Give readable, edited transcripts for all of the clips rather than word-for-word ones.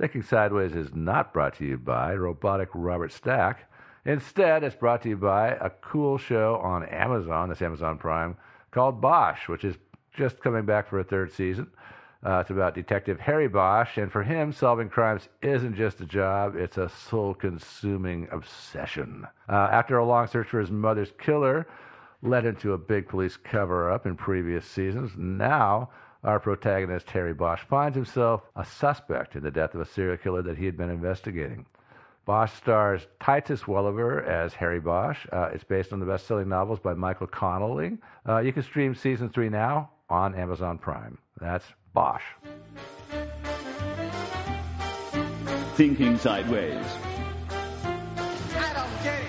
Thinking Sideways is not brought to you by robotic Robert Stack. Instead, it's brought to you by a cool show on Amazon, that's Amazon Prime, called Bosch, which is just coming back for a third season. It's about Detective Harry Bosch, and for him, solving crimes isn't just a job, it's a soul-consuming obsession. After a long search for his mother's killer led into a big police cover-up in previous seasons, now our protagonist, Harry Bosch, finds himself a suspect in the death of a serial killer that he had been investigating. Bosch stars Titus Welliver as Harry Bosch. It's based on the best-selling novels by Michael Connelly. You can stream Season 3 now on Amazon Prime. That's Bosch. Thinking Sideways. I don't get it.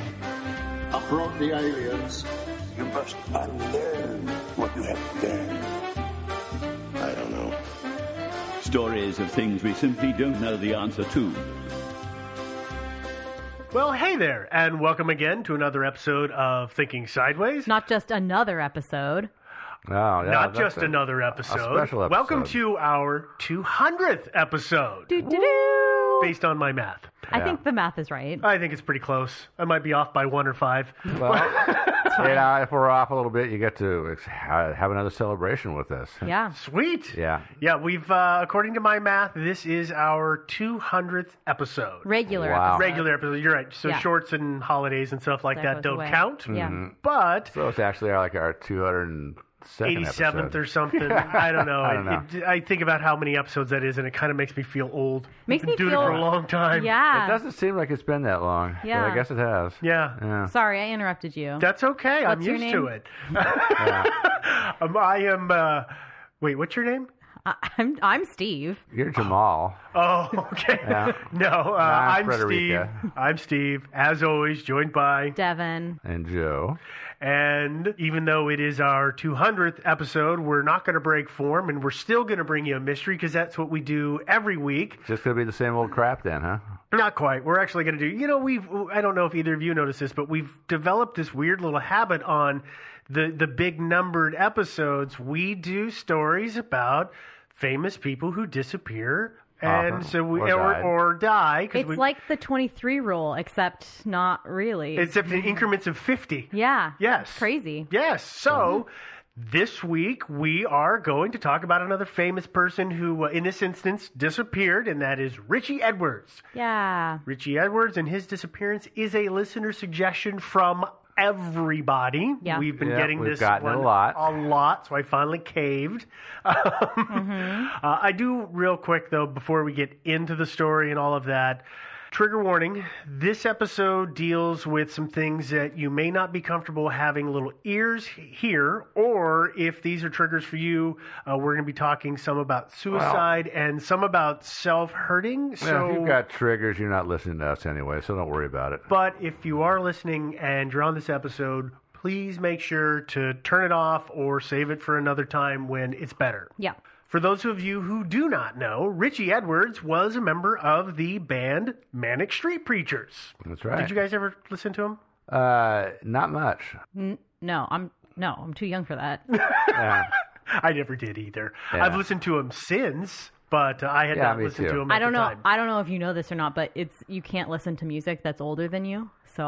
I brought the aliens. You must unlearn what you have learned. I don't know. Stories of things we simply don't know the answer to. Well, hey there, and welcome again to another episode of Thinking Sideways. Not just another episode. No, yeah, not just another episode. A special episode. Welcome to our 200th episode. Doo-doo-doo. Based on my math. I think the math is right. I think it's pretty close. I might be off by 1 or 5. Well... You know, if we're off a little bit, you get to have another celebration with us. Yeah. Sweet. Yeah. Yeah, we've, according to my math, this is our 200th episode. Regular episode. You're right. So shorts and holidays and stuff like that don't count. Yeah. Mm-hmm. But... So it's actually our 287th or something. I don't know. I think about how many episodes that is, and it kind of makes me feel old. I've been doing it for a long time. Yeah. It doesn't seem like it's been that long. Yeah. But I guess it has. Yeah. Sorry, I interrupted you. That's okay. What's I'm used to it. I am... wait, what's your name? I'm Steve. You're Jamal. Oh, okay. Yeah. I'm Steve. I'm Steve, as always, joined by... Devin. And Joe. And even though it is our 200th episode, we're not going to break form, and we're still going to bring you a mystery, because that's what we do every week. Just going to be the same old crap then, huh? Not quite. We're actually going to do... You know, I don't know if either of you noticed this, but we've developed this weird little habit on... The big numbered episodes, we do stories about famous people who disappear and or die. It's like the 23 rule, except not really. Except in increments of 50. Yeah. Yes. Crazy. Yes. So this week we are going to talk about another famous person who, in this instance, disappeared, and that is Richie Edwards. Yeah. Richie Edwards and his disappearance is a listener suggestion from everybody. Yeah. We've been getting this one a lot, so I finally caved. I do real quick, though, before we get into the story and all of that, trigger warning, this episode deals with some things that you may not be comfortable having little ears hear, or if these are triggers for you, we're going to be talking some about suicide and some about self-hurting. So, yeah, if you've got triggers, you're not listening to us anyway, so don't worry about it. But if you are listening and you're on this episode, please make sure to turn it off or save it for another time when it's better. Yeah. For those of you who do not know, Richie Edwards was a member of the band Manic Street Preachers. That's right. Did you guys ever listen to him? Not much. No, I'm too young for that. I never did either. Yeah. I've listened to him since, but I had not listened to him at the time. I don't know if you know this or not, but you can't listen to music that's older than you. So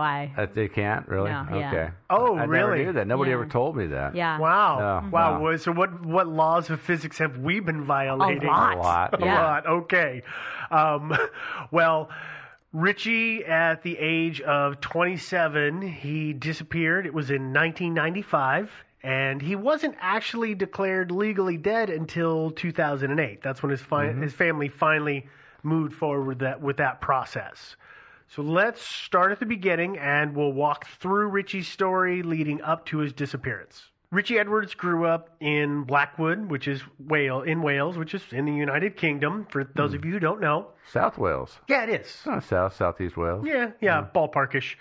they can't really. No, okay. Oh, I really? Never knew that. Nobody ever told me that. Yeah. Wow. No. Wow. No. So what laws of physics have we been violating? A lot. A lot. Okay. Well, Richie, at the age of 27, he disappeared. It was in 1995. And he wasn't actually declared legally dead until 2008. That's when his family finally moved forward with that process. So let's start at the beginning, and we'll walk through Richie's story leading up to his disappearance. Richie Edwards grew up in Blackwood, which is Wales, which is in the United Kingdom, for those of you who don't know. South Wales. Yeah, it is. Southeast Wales. Yeah, ballparkish.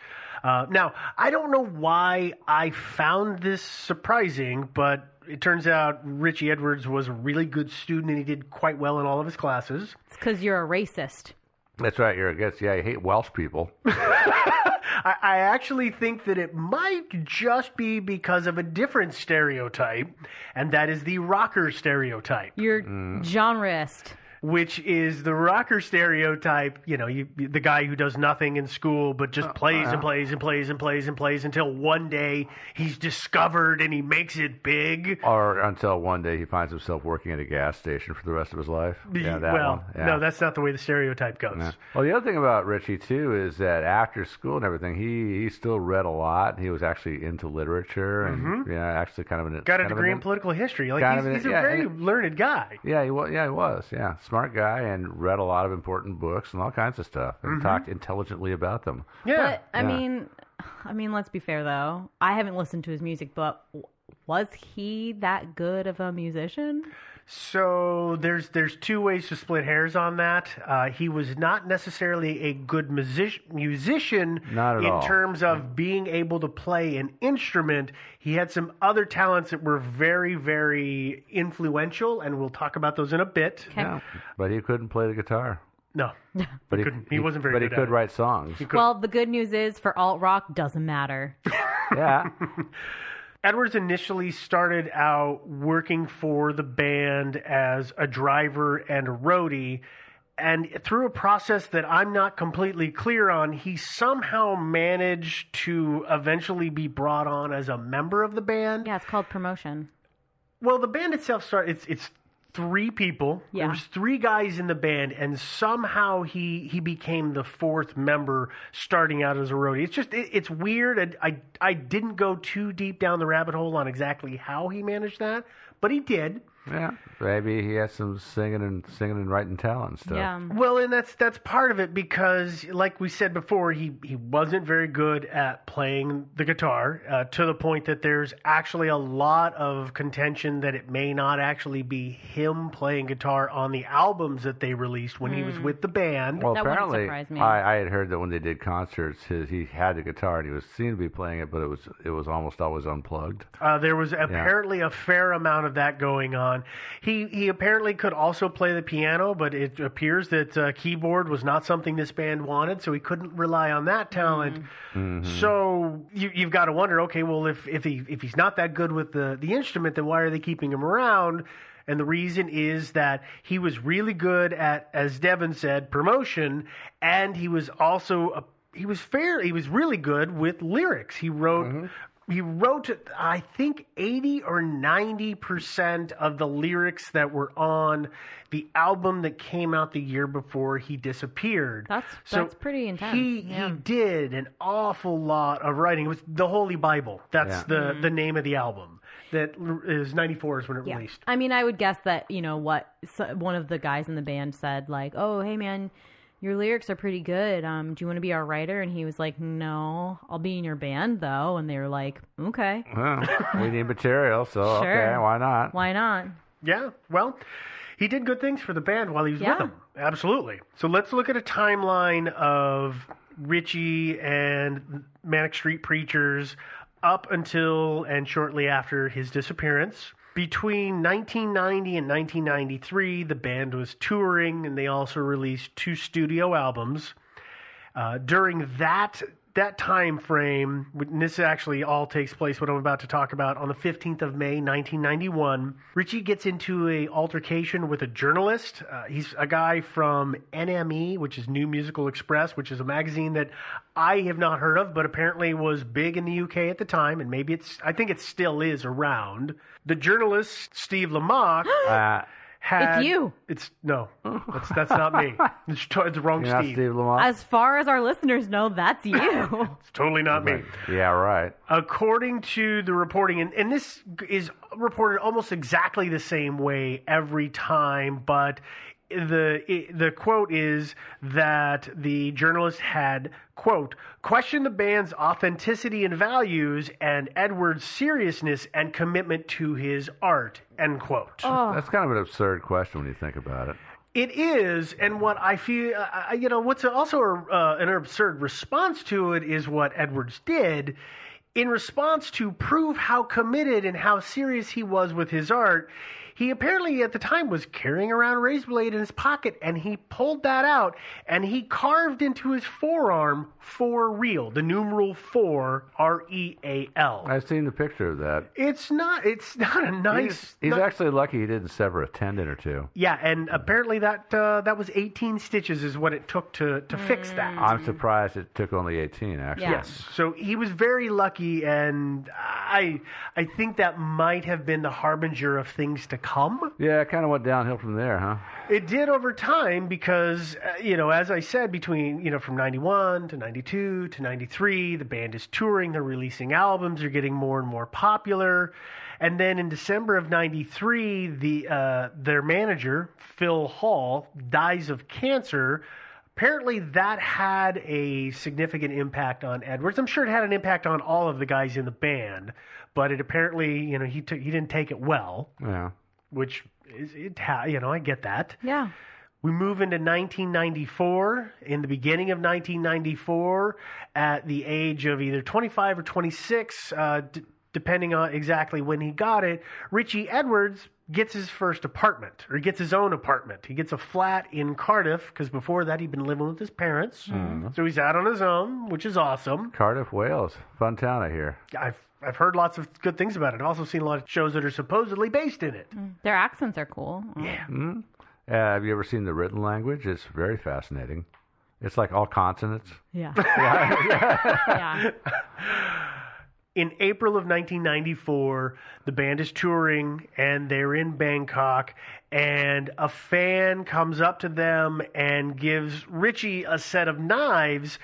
Now, I don't know why I found this surprising, but it turns out Richie Edwards was a really good student, and he did quite well in all of his classes. It's because you're a racist. That's right, you're against. Yeah, I hate Welsh people. I actually think that it might just be because of a different stereotype, and that is the rocker stereotype. You're genreist. Which is the rocker stereotype, the guy who does nothing in school but just plays and plays and plays and plays and plays until one day he's discovered and he makes it big. Or until one day he finds himself working at a gas station for the rest of his life. That one. Yeah. No, that's not the way the stereotype goes. No. Well, the other thing about Richie, too, is that after school and everything, he still read a lot. He was actually into literature and actually kind of an... Got a degree in political history. Like, he's a very learned guy. Yeah, he was. Smart guy and read a lot of important books and all kinds of stuff and talked intelligently about them. Yeah. But, I mean, let's be fair, though. I haven't listened to his music, but was he that good of a musician? So there's two ways to split hairs on that. He was not necessarily a good musician in terms of being able to play an instrument. He had some other talents that were very, very influential, and we'll talk about those in a bit. Okay. Yeah. But he couldn't play the guitar. No, but he wasn't very good at it. But he could write songs. Well, the good news is for alt-rock, doesn't matter. Yeah. Edwards initially started out working for the band as a driver and a roadie, and through a process that I'm not completely clear on, he somehow managed to eventually be brought on as a member of the band. Yeah, it's called promotion. Well, the band itself started... It's three people. Yeah. There was three guys in the band, and somehow he became the fourth member starting out as a roadie. It's just, it's weird, and I didn't go too deep down the rabbit hole on exactly how he managed that, but he did. Yeah, maybe he has some singing and writing talent and stuff. Yeah. Well, and that's part of it because, like we said before, he wasn't very good at playing the guitar to the point that there's actually a lot of contention that it may not actually be him playing guitar on the albums that they released when he was with the band. Well, that apparently, surprised me. I had heard that when they did concerts, he had the guitar and he was seen to be playing it, but it was almost always unplugged. There was apparently a fair amount of that going on. He apparently could also play the piano, but it appears that keyboard was not something this band wanted, so he couldn't rely on that talent. So you've got to wonder, okay, well, if he's not that good with the instrument, then why are they keeping him around? And the reason is that he was really good at, as Devin said, promotion, and he was really good with lyrics. He wrote he wrote, I think, 80 or 90% of the lyrics that were on the album that came out the year before he disappeared. That's pretty intense. He did an awful lot of writing. It was the Holy Bible. That's the name of the album. That is 94 is when it released. I mean, I would guess that, you know, one of the guys in the band said, like, oh, hey, man, your lyrics are pretty good. Do you want to be our writer? And he was like, no, I'll be in your band, though. And they were like, okay. Well, we need material, so sure. Okay, why not? Why not? Yeah, well, he did good things for the band while he was with them. Absolutely. So let's look at a timeline of Richie and Manic Street Preachers up until and shortly after his disappearance. Between 1990 and 1993, the band was touring, and they also released 2 studio albums. During that time frame, and this actually all takes place, what I'm about to talk about, on the 15th of May, 1991, Richie gets into an altercation with a journalist. He's a guy from NME, which is New Musical Express, which is a magazine that I have not heard of, but apparently was big in the UK at the time, and maybe I think it still is around. The journalist, Steve Lamarck... It's you. That's not me. It's the wrong Steve. Steve Lamarck. As far as our listeners know, that's you. It's totally not me. Yeah, right. According to the reporting, and this is reported almost exactly the same way every time, but the quote is that the journalist had, quote, questioned the band's authenticity and values and Edwards' seriousness and commitment to his art, end quote. Oh. That's kind of an absurd question when you think about it. It is, and what I feel, what's also an absurd response to it is what Edwards did in response to prove how committed and how serious he was with his art. He apparently at the time was carrying around a razor blade in his pocket, and he pulled that out, and he carved into his forearm "for real," the numeral 4, R-E-A-L. I've seen the picture of that. It's not a nice... He's actually lucky he didn't sever a tendon or two. Yeah, and apparently that was 18 stitches is what it took to fix that. I'm surprised it took only 18, actually. Yeah. Yes, so he was very lucky, and I think that might have been the harbinger of things to come. Yeah, it kind of went downhill from there, huh? It did over time because, as I said, between, from 91 to 92 to 93, the band is touring, they're releasing albums, they're getting more and more popular. And then in December of 93, their manager, Phil Hall, dies of cancer. Apparently that had a significant impact on Edwards. I'm sure it had an impact on all of the guys in the band, but it apparently, he didn't take it well. Yeah. Which is I get that. Yeah. We move into 1994. In the beginning of 1994, at the age of either 25 or 26, depending on exactly when he got it, Richie Edwards gets his first apartment, or gets his own apartment. He gets a flat in Cardiff, because before that he'd been living with his parents. Mm. So he's out on his own, which is awesome. Cardiff, Wales. Fun town, I hear. I've heard lots of good things about it. I've also seen a lot of shows that are supposedly based in it. Their accents are cool. Yeah. Mm-hmm. Have you ever seen the written language? It's very fascinating. It's like all consonants. Yeah. Yeah. In April of 1994, the band is touring, and they're in Bangkok, and a fan comes up to them and gives Richie a set of knives,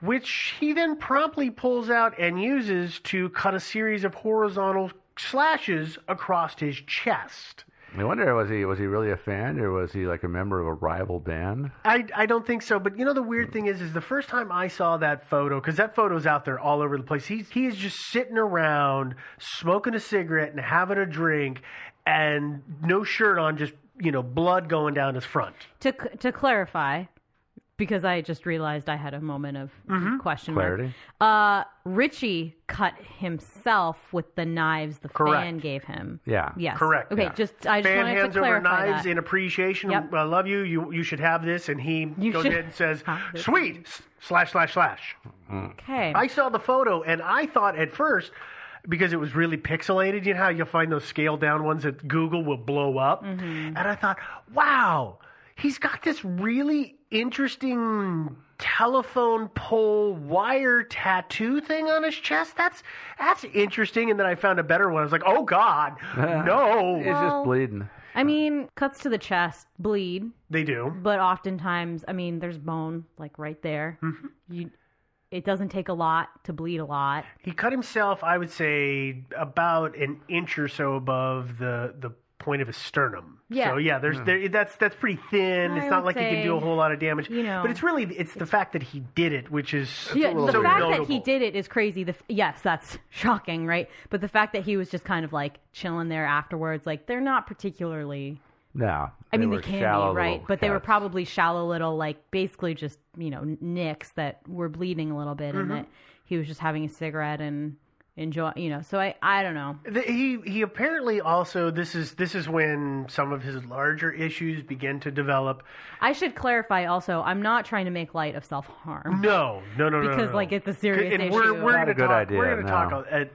which he then promptly pulls out and uses to cut a series of horizontal slashes across his chest. I wonder, was he really a fan, or was he like a member of a rival band? I don't think so, but the weird thing is the first time I saw that photo, because that photo's out there all over the place, he is just sitting around, smoking a cigarette and having a drink, and no shirt on, just, blood going down his front. To clarify... Because I just realized I had a moment of question mark. Clarity. Richie cut himself with the knives the fan gave him. Yeah. Yes. Correct. Okay. Yeah. I just wanted to clarify that. Fan hands over knives in appreciation. Yep. I love you. You should have this. And he goes in and says, "Sweet //." Okay. I saw the photo and I thought at first, because it was really pixelated. You know how you'll find those scaled down ones that Google will blow up. Mm-hmm. And I thought, wow, he's got this really interesting telephone pole wire tattoo thing on his chest. That's interesting. And then I found a better one. I was like, oh God, no. He's just bleeding. I mean, cuts to the chest bleed. They do. But oftentimes, I mean, there's bone like right there. Mm-hmm. It doesn't take a lot to bleed a lot. He cut himself, I would say, about an inch or so above the point of his sternum. Yeah. So yeah, that's pretty thin. It's not like he can do a whole lot of damage. You know, but it's the fact that he did it, which is the fact notable. That he did it is crazy. Yes, that's shocking, right? But the fact that he was just kind of like chilling there afterwards, like they're not particularly. No. I mean, they can be, right? But they were probably shallow little, like, basically just, you know, nicks that were bleeding a little bit, mm-hmm. and that he was just having a cigarette and enjoy, you know. So I don't know. He apparently also, this is when some of his larger issues begin to develop. I should clarify also, I'm not trying to make light of self-harm. No. Because, like, it's a serious issue. We're going to talk at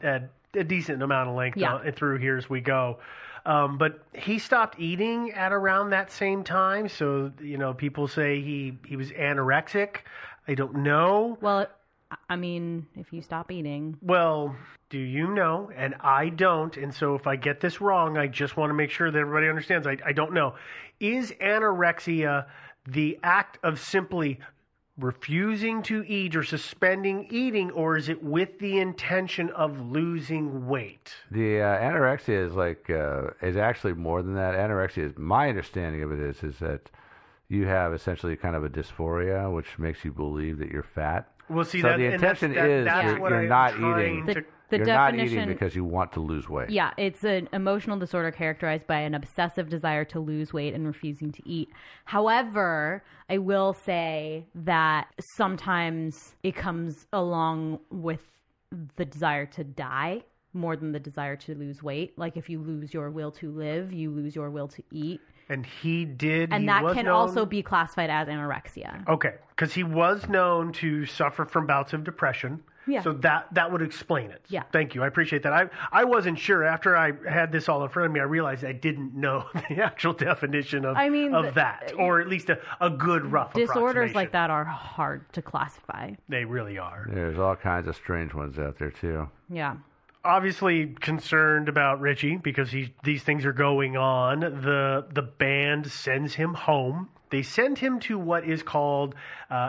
a decent amount of length through here as we go. But he stopped eating at around that same time. So, you know, people say he was anorexic. I don't know. Well, I mean, if you stop eating. Well, do you know? And I don't. And so if I get this wrong, I just want to make sure that everybody understands. I don't know. Is anorexia the act of simply refusing to eat or suspending eating, or is it with the intention of losing weight? The anorexia is like is actually more than that. Anorexia, is my understanding of it is that you have essentially kind of a dysphoria, which makes you believe that you're fat. Well, see, so the intention is you're not eating. You're not eating because you want to lose weight. Yeah, it's an emotional disorder characterized by an obsessive desire to lose weight and refusing to eat. However, I will say that sometimes it comes along with the desire to die more than the desire to lose weight. Like if you lose your will to live, you lose your will to eat. And he did. And that can also be classified as anorexia. Okay, because he was known to suffer from bouts of depression. Yeah. So that would explain it. Yeah. Thank you. I appreciate that. I wasn't sure. After I had this all in front of me, I realized I didn't know the actual definition of that, or at least a good rough approximation. Disorders like that are hard to classify. They really are. There's all kinds of strange ones out there, too. Yeah. Obviously concerned about Richie because these things are going on. The band sends him home. They send him to what is called,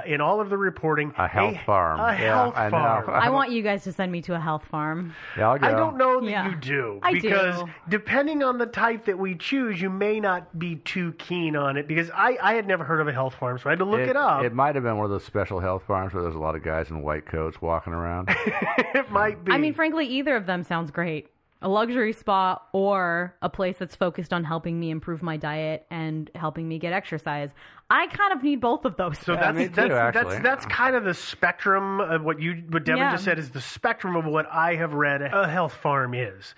in all of the reporting, a health farm. A health farm. I want you guys to send me to a health farm. Yeah, I'll go. I don't know that you do. Because depending on the type that we choose, you may not be too keen on it. Because I had never heard of a health farm, so I had to look it up. It might have been one of those special health farms where there's a lot of guys in white coats walking around. It might be. I mean, frankly, either of them sounds great. A luxury spa or a place that's focused on helping me improve my diet and helping me get exercise. I kind of need both of those. So that's kind of the spectrum of what Devin just said is the spectrum of what I have read a health farm is.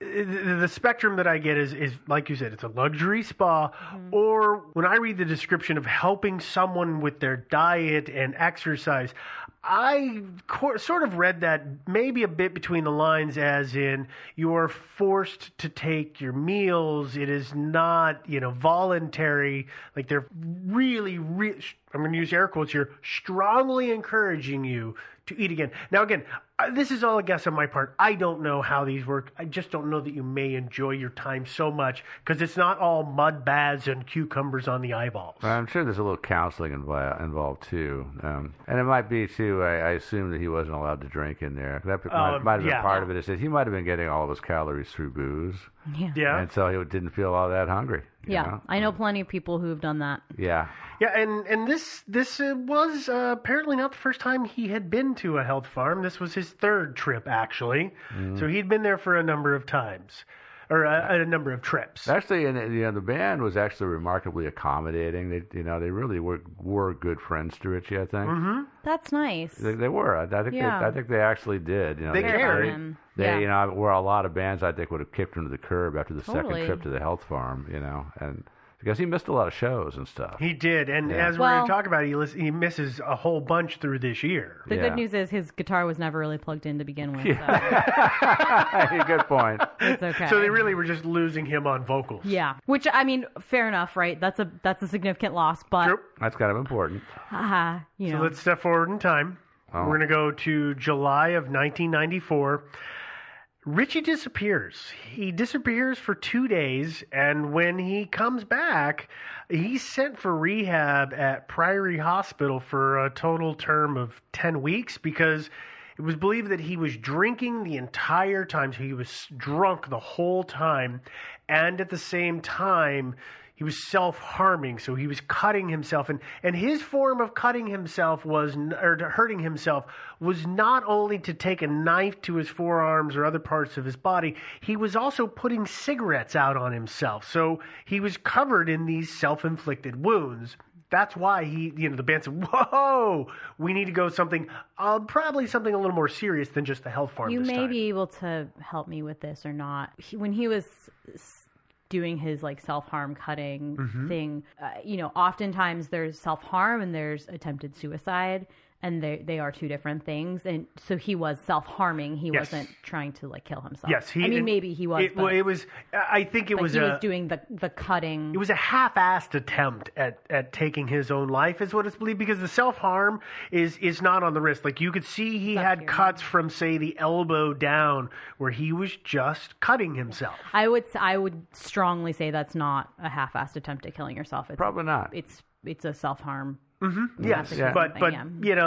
The spectrum that I get is like you said, it's a luxury spa, mm-hmm. or when I read the description of helping someone with their diet and exercise, I sort of read that maybe a bit between the lines as in you are forced to take your meals. It is not, you know, voluntary. Like they're really I'm going to use air quotes here, strongly encouraging you to eat again. Now, again, this is all a guess on my part. I don't know how these work. I just don't know that you may enjoy your time so much because it's not all mud baths and cucumbers on the eyeballs. I'm sure there's a little counseling involved too. And it might be too, I assume that he wasn't allowed to drink in there. That might have been part of it. Is that he might have been getting all of his calories through booze. Yeah. And so he didn't feel all that hungry. Yeah, I know plenty of people who have done that. Yeah. Yeah, and this was apparently not the first time he had been to a health farm. This was his third trip, actually. Mm. So he'd been there for a number of times, or a number of trips. Actually, and you know, the band was actually remarkably accommodating. They really were good friends to Richie, I think. Mm-hmm. That's nice. They were. I think they actually did. You know, they cared him. You know, where a lot of bands I think would have kicked him to the curb after the second trip to the health farm, you know, and Because he missed a lot of shows and stuff. He did. And as we're going to talk about, he misses a whole bunch through this year. The good news is his guitar was never really plugged in to begin with. Yeah. So. Good point. It's okay. So they really were just losing him on vocals. Yeah. Which, I mean, fair enough, right? That's a significant loss, but... Sure. That's kind of important. So let's step forward in time. Oh. We're going to go to July of 1994. Richie disappears. He disappears for 2 days, and when he comes back, he's sent for rehab at Priory Hospital for a total term of 10 weeks because it was believed that he was drinking the entire time. So he was drunk the whole time, and at the same time, he was self-harming, so he was cutting himself. And his form of cutting himself hurting himself was not only to take a knife to his forearms or other parts of his body, he was also putting cigarettes out on himself. So he was covered in these self-inflicted wounds. That's why the band said, whoa, we need to go probably something a little more serious than just the health farm this time. You may be able to help me with this or not. When he was... doing his self-harm cutting thing, oftentimes there's self-harm and there's attempted suicide, and they are two different things. And so he was self-harming. He wasn't trying to kill himself. Yes, maybe he was. He was doing the cutting. It was a half-assed attempt at taking his own life, is what it's believed, because the self-harm is not on the wrist. Like you could see, he had cuts from say the elbow down, where he was just cutting himself. I would strongly say that's not a half-assed attempt at killing yourself. It's, probably not. It's a self-harm. Mm-hmm. Yes, but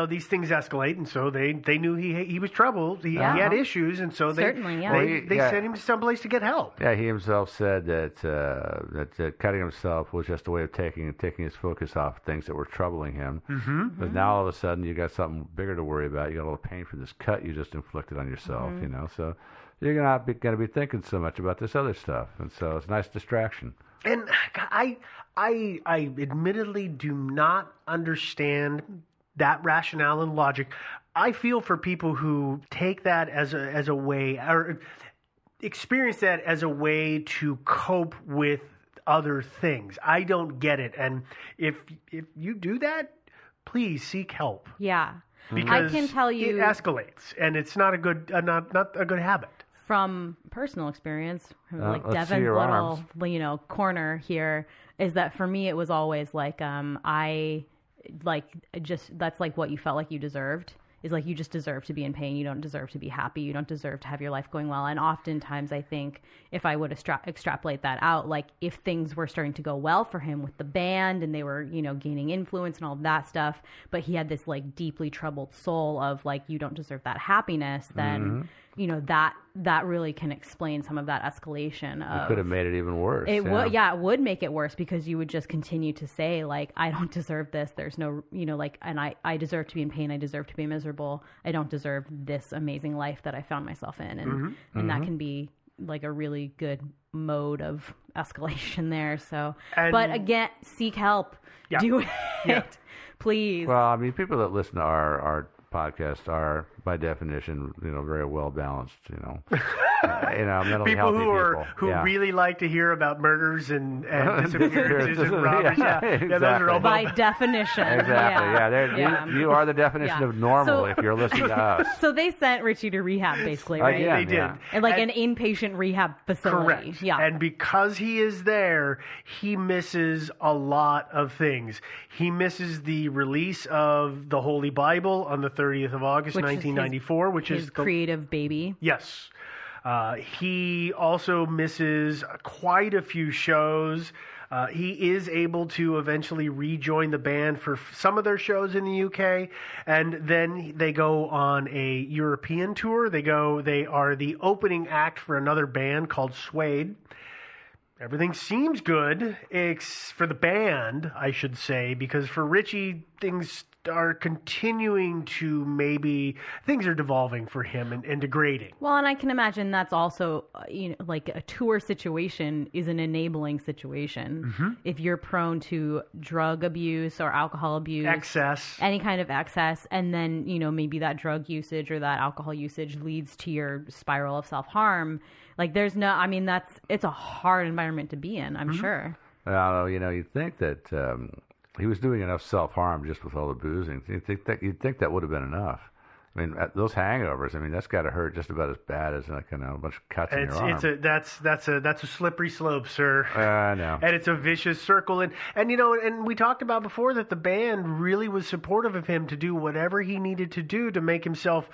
these things escalate, and so they knew he was troubled. He had issues, and so they sent him to someplace to get help. Yeah, he himself said that cutting himself was just a way of taking his focus off things that were troubling him. Mm-hmm. But now all of a sudden you got something bigger to worry about. You got all the pain from this cut you just inflicted on yourself. Mm-hmm. So you're not going to be thinking so much about this other stuff, and so it's a nice distraction. And I admittedly do not understand that rationale and logic. I feel for people who take that as a way, or experience that as a way to cope with other things. I don't get it. And if you do that, please seek help. Yeah. Because I can tell you it escalates, and it's not a good not a good habit. From personal experience, Devin's little, corner here, is that for me it was always that's what you felt like you deserved. Is you just deserve to be in pain. You don't deserve to be happy. You don't deserve to have your life going well. And oftentimes I think if I would extrapolate that out, if things were starting to go well for him with the band and they were, gaining influence and all that stuff, but he had this deeply troubled soul of you don't deserve that happiness, then, that really can explain some of that escalation. It could have made it even worse. It would make it worse because you would just continue to say, I don't deserve this. There's no, and I deserve to be in pain. I deserve to be miserable. I don't deserve this amazing life that I found myself in. And that can be a really good mode of escalation there. So, but again, seek help. Yeah. Do it. Yeah. Please. Well, I mean, people that listen to our podcasts are, by definition, very well balanced, mentally people healthy who really like to hear about murders and disappearances and robberies. Exactly. Those are all by definition. Exactly. Yeah. You are the definition of normal if you're listening to us. So they sent Richie to rehab, basically, right? Again, they did. Yeah. And an inpatient rehab facility. Correct. Yeah. And because he is there, he misses a lot of things. He misses the release of the Holy Bible on the 30th of August, 1994, which is his creative baby. Yes. He also misses quite a few shows. He is able to eventually rejoin the band for some of their shows in the UK, and then they go on a European tour. They are the opening act for another band called Suede. Everything seems good for the band, I should say, because for Richie, things are continuing to things are devolving for him and degrading. Well, and I can imagine that's also, a tour situation is an enabling situation. Mm-hmm. If you're prone to drug abuse or alcohol abuse. Excess. Any kind of excess. And then, maybe that drug usage or that alcohol usage leads to your spiral of self-harm. It's a hard environment to be in, I'm sure. You know, you'd think that he was doing enough self-harm just with all the boozing. You'd think that would have been enough. I mean, those hangovers. I mean, that's got to hurt just about as bad as, like, you know, a bunch of cuts in your arm. That's a slippery slope, sir. I know. And it's a vicious circle. And you know, and we talked about before that the band really was supportive of him to do whatever he needed to do to make himself,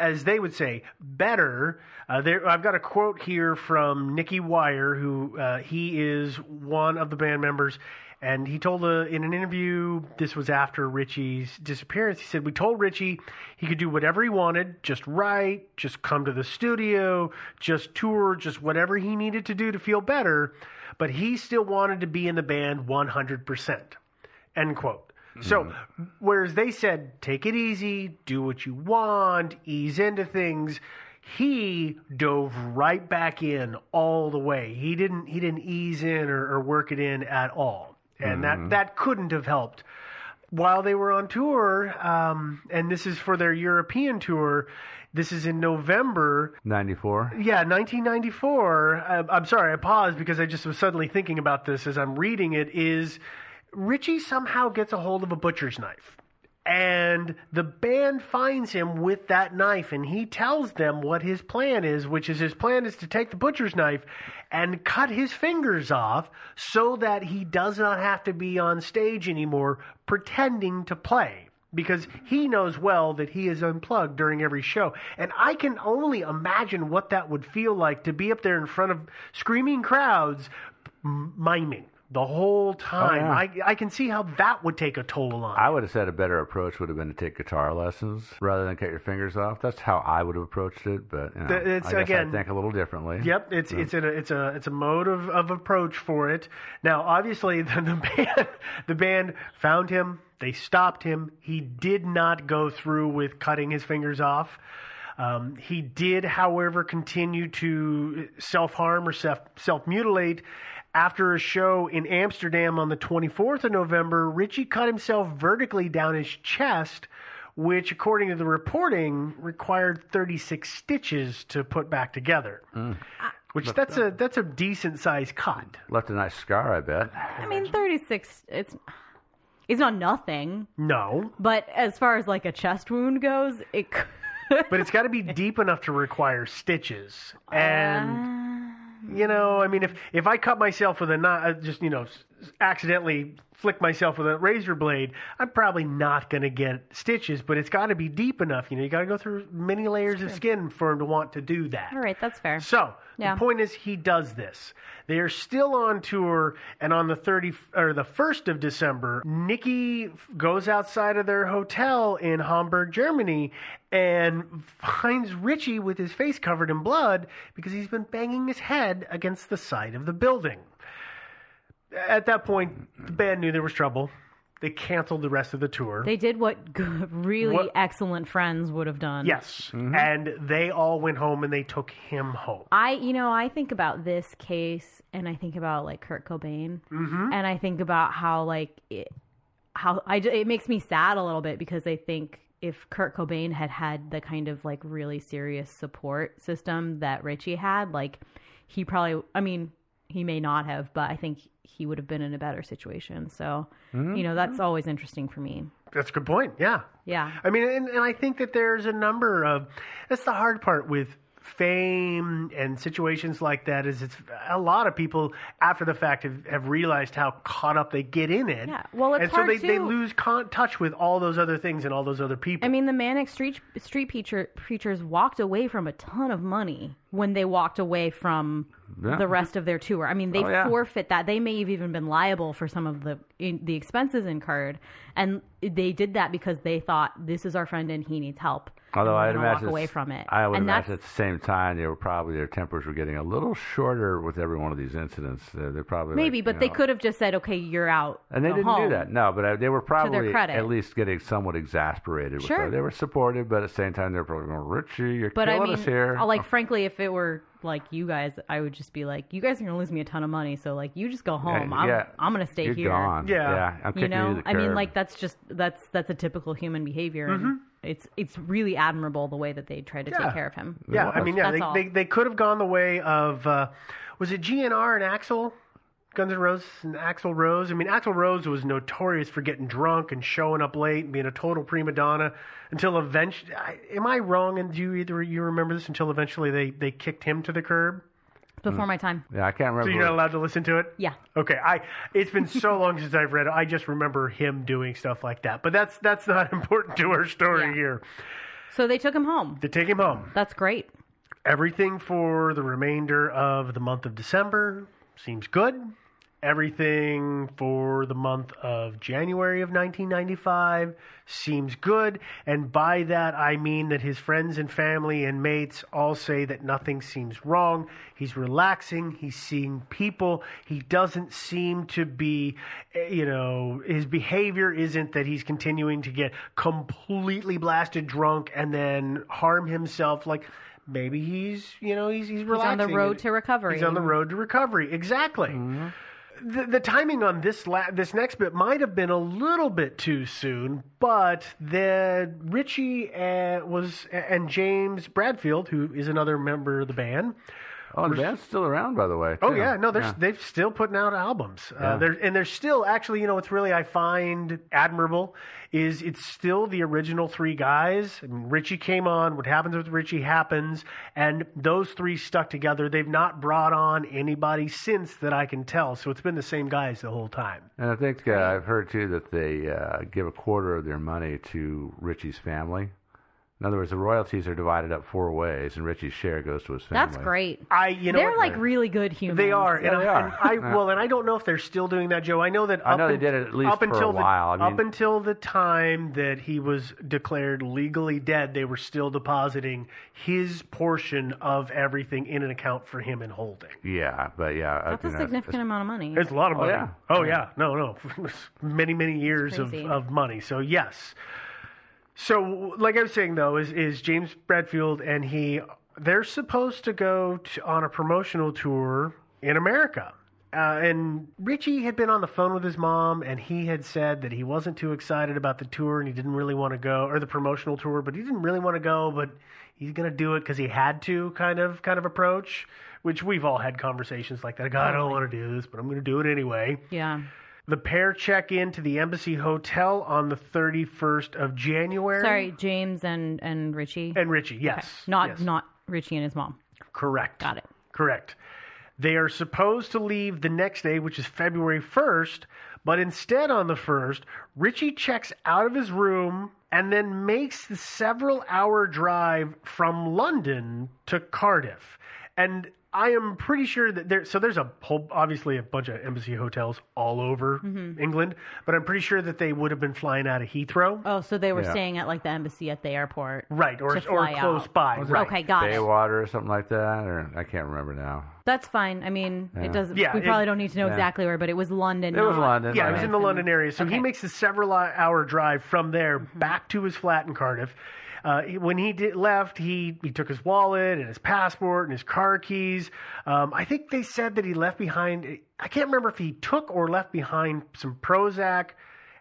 as they would say, better. I've got a quote here from Nikki Wire, who he is one of the band members. And he told in an interview, this was after Richie's disappearance, he said, "We told Richie he could do whatever he wanted, just write, just come to the studio, just tour, just whatever he needed to do to feel better, but he still wanted to be in the band 100%. End quote. So, whereas they said, take it easy, do what you want, ease into things, he dove right back in all the way. He didn't ease in or work it in at all. And that couldn't have helped. While they were on tour, and this is for their European tour, this is in November. 94? Yeah, 1994. I'm sorry, I paused because I just was suddenly thinking about this as I'm reading it, is Richie somehow gets a hold of a butcher's knife. And the band finds him with that knife, and he tells them what his plan is, which is his plan is to take the butcher's knife and cut his fingers off so that he does not have to be on stage anymore pretending to play, because he knows well that he is unplugged during every show. And I can only imagine what that would feel like to be up there in front of screaming crowds, miming the whole time. Oh, yeah. I can see how that would take a toll on. I would have said a better approach would have been to take guitar lessons rather than cut your fingers off. That's how I would have approached it, but you know, I think a little differently. Yep, it's a mode of approach for it. Now, obviously, the band found him. They stopped him. He did not go through with cutting his fingers off. He did, however, continue to self-harm or self-mutilate. After a show in Amsterdam on the 24th of November, Richie cut himself vertically down his chest, which, according to the reporting, required 36 stitches to put back together. That's a decent-sized cut. Left a nice scar, I bet. I mean, 36, it's not nothing. No. But as far as, like, a chest wound goes, it could. But it's got to be deep enough to require stitches. And, you know, I mean, if I cut myself with a knife, just, you know, accidentally flick myself with a razor blade, I'm probably not going to get stitches, but it's got to be deep enough. You know, you got to go through many layers of skin for him to want to do that. All right, that's fair. So the point is, he does this. They are still on tour, and on the 1st of December, Nikki goes outside of their hotel in Hamburg, Germany, and finds Richie with his face covered in blood because he's been banging his head against the side of the building. At that point, the band knew there was trouble. They canceled the rest of the tour. They did what excellent friends would have done. Yes. Mm-hmm. And they all went home, and they took him home. I think about this case, and I think about, like, Kurt Cobain. Mm-hmm. And I think about how, like, it makes me sad a little bit, because I think if Kurt Cobain had the kind of, like, really serious support system that Richie had, like, he probably, I mean, he may not have, but I think he would have been in a better situation. So, you know, that's always interesting for me. That's a good point. Yeah. Yeah. I mean, and I think that there's a number of, that's the hard part with fame and situations like that, is it's a lot of people after the fact have realized how caught up they get in it. Yeah. Well, it's hard, and so they lose touch with all those other things and all those other people. I mean, the Manic Street Preachers walked away from a ton of money when they walked away from the rest of their tour. I mean, they forfeit that. They may have even been liable for some of the expenses incurred, and they did that because they thought, this is our friend and he needs help. Although I'd imagine walk away from it. I would imagine at the same time they were probably, their tempers were getting a little shorter with every one of these incidents. They're probably maybe, like, but they could have just said, "Okay, you're out." And they didn't do that. No, but they were probably at least getting somewhat exasperated. Sure, with her. They were supportive, but at the same time they're probably going, "Richie, you're killing us here." Like, frankly, if it were like you guys, I would just be like, "You guys are going to lose me a ton of money, so like you just go home. I'm going to stay here. Gone. Yeah, I'm kicking you to the curb." I mean, like, that's a typical human behavior. Mm-hmm. It's really admirable the way that they tried to take care of him. Yeah, I mean, they could have gone the way of, was it GNR and Axl Guns N' Roses and Axl Rose. I mean, Axl Rose was notorious for getting drunk and showing up late and being a total prima donna until eventually, am I wrong? And do you either you remember this? Until eventually they kicked him to the curb? Before my time. Yeah, I can't remember. So you're not allowed to listen to it? Yeah. Okay. It's been so long since I've read it. I just remember him doing stuff like that. But that's not important to our story here. So they took him home. They take him home. That's great. Everything for the remainder of the month of December seems good. Everything for the month of January of 1995 seems good. And by that, I mean that his friends and family and mates all say that nothing seems wrong. He's relaxing. He's seeing people. He doesn't seem to be, his behavior isn't that he's continuing to get completely blasted drunk and then harm himself. Like, maybe he's relaxing. He's on the road to recovery. He's on the road to recovery. Exactly. Mm-hmm. The timing on this next bit might have been a little bit too soon, but Richie and James Bradfield, who is another member of the band. Oh, and the band's still around, by the way, too. Oh, yeah. No, they've still putting out albums. Yeah. They're still, actually, what's really, I find, admirable is it's still the original three guys. I mean, Richie came on. What happens with Richie happens. And those three stuck together. They've not brought on anybody since that I can tell. So it's been the same guys the whole time. And I think I've heard, too, that they give a quarter of their money to Richie's family. In other words, the royalties are divided up four ways, and Richie's share goes to his family. That's great. They're really good humans. They are. Yeah, and I don't know if they're still doing that, Joe. I know that they did it at least for a while. Up until the time that he was declared legally dead, they were still depositing his portion of everything in an account for him and holding. Yeah, but yeah. That's a significant amount of money. It's a lot of money. Yeah. Oh, yeah. No. Many, many years of money. So, yes. So, like I was saying, though, is James Bradfield and they're supposed to go on a promotional tour in America. And Richie had been on the phone with his mom, and he had said that he wasn't too excited about the tour, and he didn't really want to go, or the promotional tour, but he didn't really want to go, but he's going to do it because he had to kind of approach, which we've all had conversations like that. God, I don't want to do this, but I'm going to do it anyway. Yeah. The pair check in to the Embassy Hotel on the 31st of January. Sorry, James and Richie? And Richie, yes. Okay. Not Richie and his mom. Correct. Got it. Correct. They are supposed to leave the next day, which is February 1st, but instead on the 1st, Richie checks out of his room and then makes the several-hour drive from London to Cardiff. And I am pretty sure that there's a whole, obviously a bunch of Embassy hotels all over England, but I'm pretty sure that they would have been flying out of Heathrow. Oh, so they were staying at the embassy at the airport. Right, or close by. Right. Okay, got it. Baywater or something like that, or I can't remember now. That's fine. I mean, it doesn't. Yeah, we probably don't need to know exactly where, but it was London. It was London. Yeah, it was in the London area. So he makes a several-hour drive from there back to his flat in Cardiff. When he left, he took his wallet and his passport and his car keys. I think they said that he left behind, I can't remember if he took or left behind some Prozac,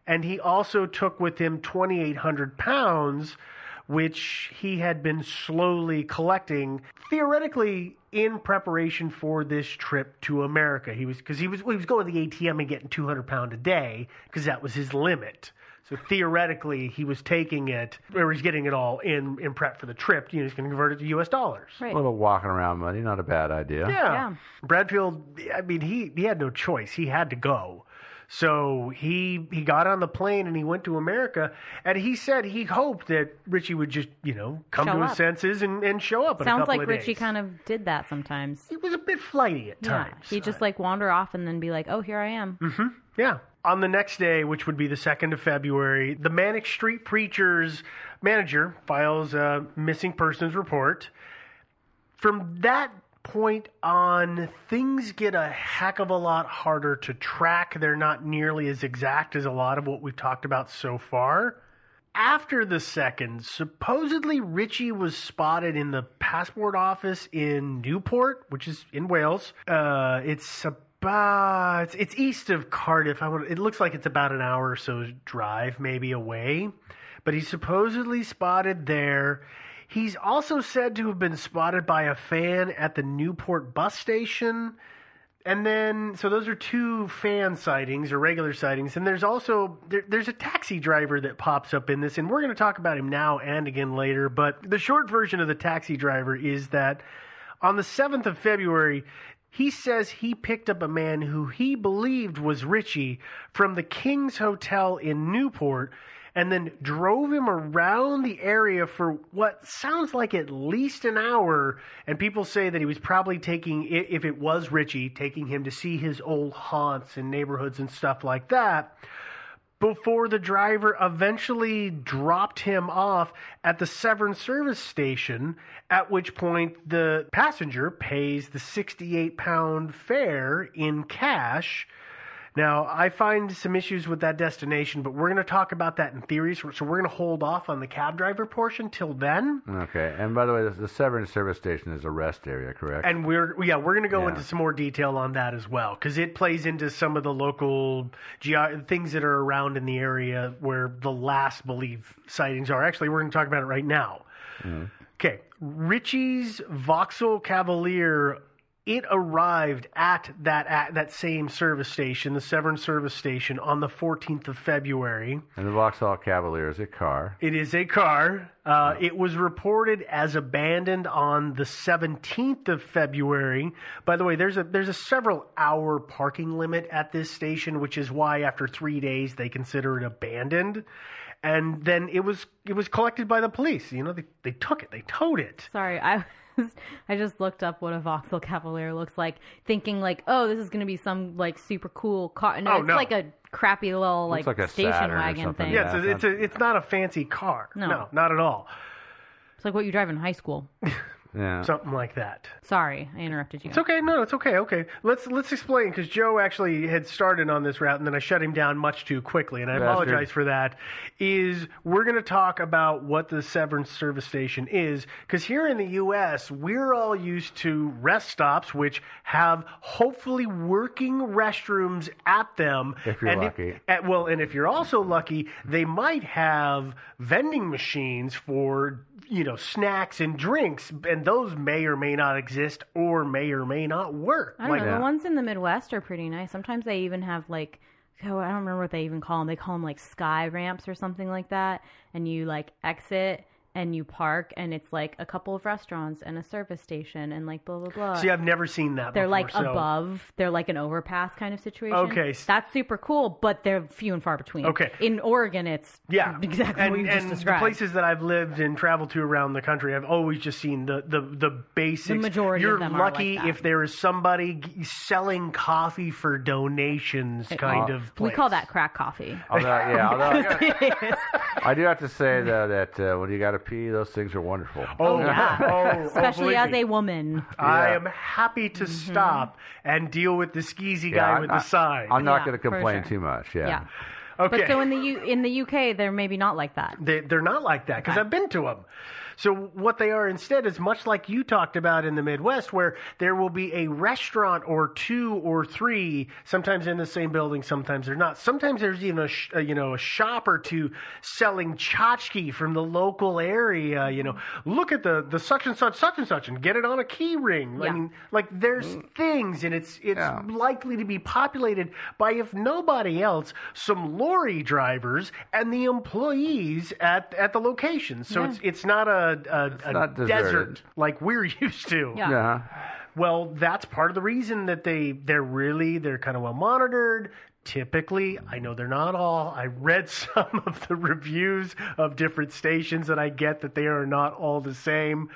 and he also took with him 2,800 pounds, which he had been slowly collecting, theoretically in preparation for this trip to America. He was going to the ATM and getting 200 pounds a day because that was his limit. So theoretically, he was taking it, or he's getting it all in prep for the trip. He's going to convert it to U.S. dollars. Right. A little walking around money, not a bad idea. Yeah. Bradfield, I mean, he had no choice. He had to go. So he got on the plane and he went to America, and he said he hoped that Richie would just, come to his senses and show up in a couple of days. Sounds like Richie kind of did that sometimes. He was a bit flighty at times. He'd just wander off and then be like, oh, here I am. Mm-hmm. Yeah. On the next day, which would be the 2nd of February, the Manic Street Preachers manager files a missing persons report. From that point on, things get a heck of a lot harder to track. They're not nearly as exact as a lot of what we've talked about so far. After the 2nd, supposedly Richie was spotted in the passport office in Newport, which is in Wales. It's east of Cardiff. It looks like it's about an hour or so drive, maybe, away. But he's supposedly spotted there. He's also said to have been spotted by a fan at the Newport bus station. And then, so those are two fan sightings or regular sightings. And there's also, there's a taxi driver that pops up in this, and we're going to talk about him now and again later. But the short version of the taxi driver is that on the 7th of February, he says he picked up a man who he believed was Richie from the King's Hotel in Newport, and then drove him around the area for what sounds like at least an hour. And people say that he was probably taking, if it was Richie, taking him to see his old haunts and neighborhoods and stuff like that, before the driver eventually dropped him off at the Severn Service Station, at which point the passenger pays the £68 fare in cash. Now, I find some issues with that destination, but we're going to talk about that in theory, so we're going to hold off on the cab driver portion till then. Okay, and by the way, the Severn Service Station is a rest area, correct? And we're going to go into some more detail on that as well, because it plays into some of the local things that are around in the area where the last believed sightings are. Actually, we're going to talk about it right now. Mm-hmm. Okay, Richie's Vauxhall Cavalier. It arrived at that same service station, the Severn Service Station, on the 14th of February. And the Vauxhall Cavalier is a car. It is a car. It was reported as abandoned on the 17th of February. By the way, there's a several-hour parking limit at this station, which is why after 3 days they consider it abandoned. And then it was collected by the police. You know, they took it. They towed it. Sorry, I just looked up what a Vauxhall Cavalier looks like, thinking like, oh, this is going to be some like super cool car. No, it's like a crappy little like a station Saturn wagon thing. Yeah, so it's not a fancy car. No, not at all. It's like what you drive in high school. Yeah. Something like that. Sorry, I interrupted you. It's okay. No, it's okay. Okay. Let's explain, because Joe actually had started on this route, and then I shut him down much too quickly, and I apologize for that. Is we're going to talk about what the Severn Service Station is, because here in the U.S., we're all used to rest stops, which have hopefully working restrooms at them. If you're lucky. And if you're also lucky, they might have vending machines for, you know, snacks and drinks, and those may or may not exist or may not work. I don't know. The ones in the Midwest are pretty nice. Sometimes they even have like, oh, I don't remember what they even call them. They call them like sky ramps or something like that. And you like exit and you park, and it's like a couple of restaurants and a service station and like blah, blah, blah. See, I've never seen that before. They're like above. They're like an overpass kind of situation. Okay. That's super cool, but they're few and far between. Okay. In Oregon, it's exactly what you just described. And the places that I've lived and traveled to around the country, I've always just seen the basics. The majority of them are like that. You're lucky if there is somebody selling coffee for donations kind of place. We call that crack coffee. Although, I do have to say, though, that when you got to those things are wonderful. Oh, yeah. Especially as a woman. I am happy to stop and deal with the skeezy guy with the sign. I'm not going to complain too much. Yeah. Okay. But so in the UK, they're maybe not like that. They're not like that, because I've been to them. So what they are instead is much like you talked about in the Midwest, where there will be a restaurant or two or three, sometimes in the same building, sometimes they're not. Sometimes there's even a shop or two selling tchotchke from the local area. You know, look at the such and such, and get it on a key ring. Yeah. I mean, like there's things, and it's likely to be populated by, if nobody else, some lorry drivers and the employees at the location. So it's not a desert like we're used to. Yeah. Well, that's part of the reason that they're kind of well monitored. Typically, I know they're not all. I read some of the reviews of different stations, and I get that they are not all the same.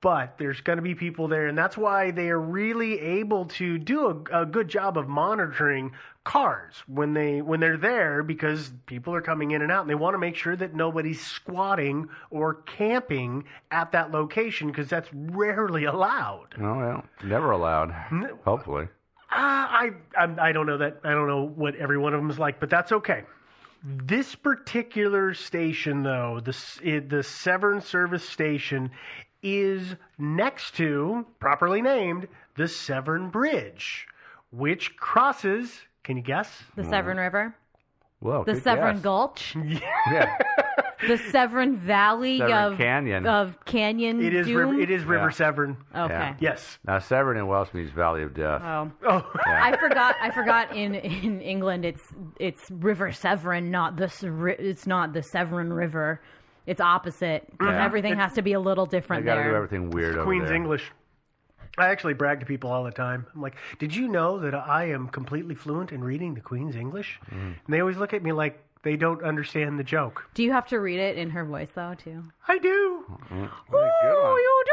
But there's going to be people there, and that's why they are really able to do a good job of monitoring cars when they're there, because people are coming in and out, and they want to make sure that nobody's squatting or camping at that location, because that's rarely allowed. Oh, well, never allowed, hopefully. I don't know that. I don't know what every one of them is like, but that's okay. This particular station, though, the Severn Service Station, is next to, properly named, the Severn Bridge, which crosses, can you guess? The Severn River. Whoa, the Severn Gulch. Yeah. The Severn Valley Canyon. It is doom? River Severn. Okay. Yeah. Yes. Now Severn in Welsh means Valley of Death. Oh. Yeah. I forgot. In England, it's River Severn, it's not the Severn River. It's opposite. Yeah. Everything has to be a little different there. You got to do everything weird. It's Queen's English. I actually brag to people all the time. I'm like, did you know that I am completely fluent in reading the Queen's English? Mm. And they always look at me like they don't understand the joke. Do you have to read it in her voice, though, too? I do. Mm-hmm. Oh, you do?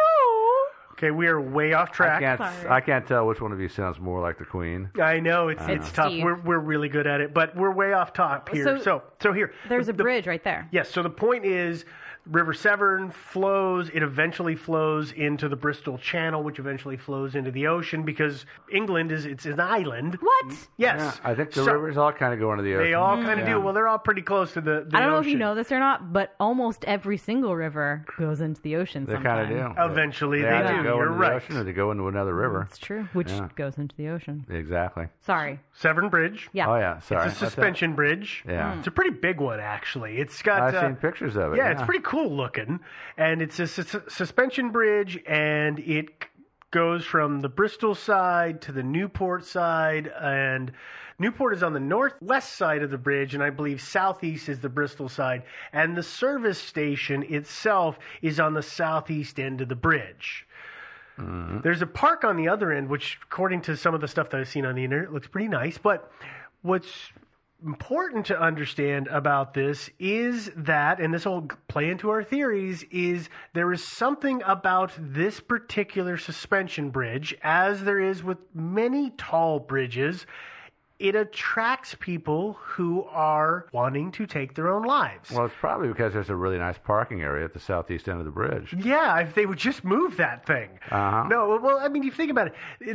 Okay, we are way off track. I can't tell which one of you sounds more like the Queen. I know, it's tough. We're really good at it, but we're way off top here. So here. There's a bridge right there. Yes, so the point is... River Severn flows, it eventually flows into the Bristol Channel, which eventually flows into the ocean, because England is an island. What? Yes. Yeah, I think the rivers all kind of go into the ocean. They all kind of do. Well, they're all pretty close to the ocean. I don't know if you know this or not, but almost every single river goes into the ocean sometime. They kind of do. Eventually they do. You're right. The ocean, or they go into another river. That's true, which goes into the ocean. Exactly. Sorry. Severn Bridge. Yeah. Oh, yeah. Sorry. It's a suspension bridge. Yeah. It's a pretty big one, actually. It's got... I've seen pictures of it. Yeah, it's pretty cool. Cool looking, and it's a suspension bridge, and it goes from the Bristol side to the Newport side, and Newport is on the northwest side of the bridge, and I believe southeast is the Bristol side, and the service station itself is on the southeast end of the bridge. Mm-hmm. There's a park on the other end, which, according to some of the stuff that I've seen on the internet, looks pretty nice, but what's important to understand about this is that, and this will play into our theories, is there is something about this particular suspension bridge, as there is with many tall bridges, it attracts people who are wanting to take their own lives. Well, it's probably because there's a really nice parking area at the southeast end of the bridge. Yeah, if they would just move that thing. Uh-huh. No, well, I mean, you think about it.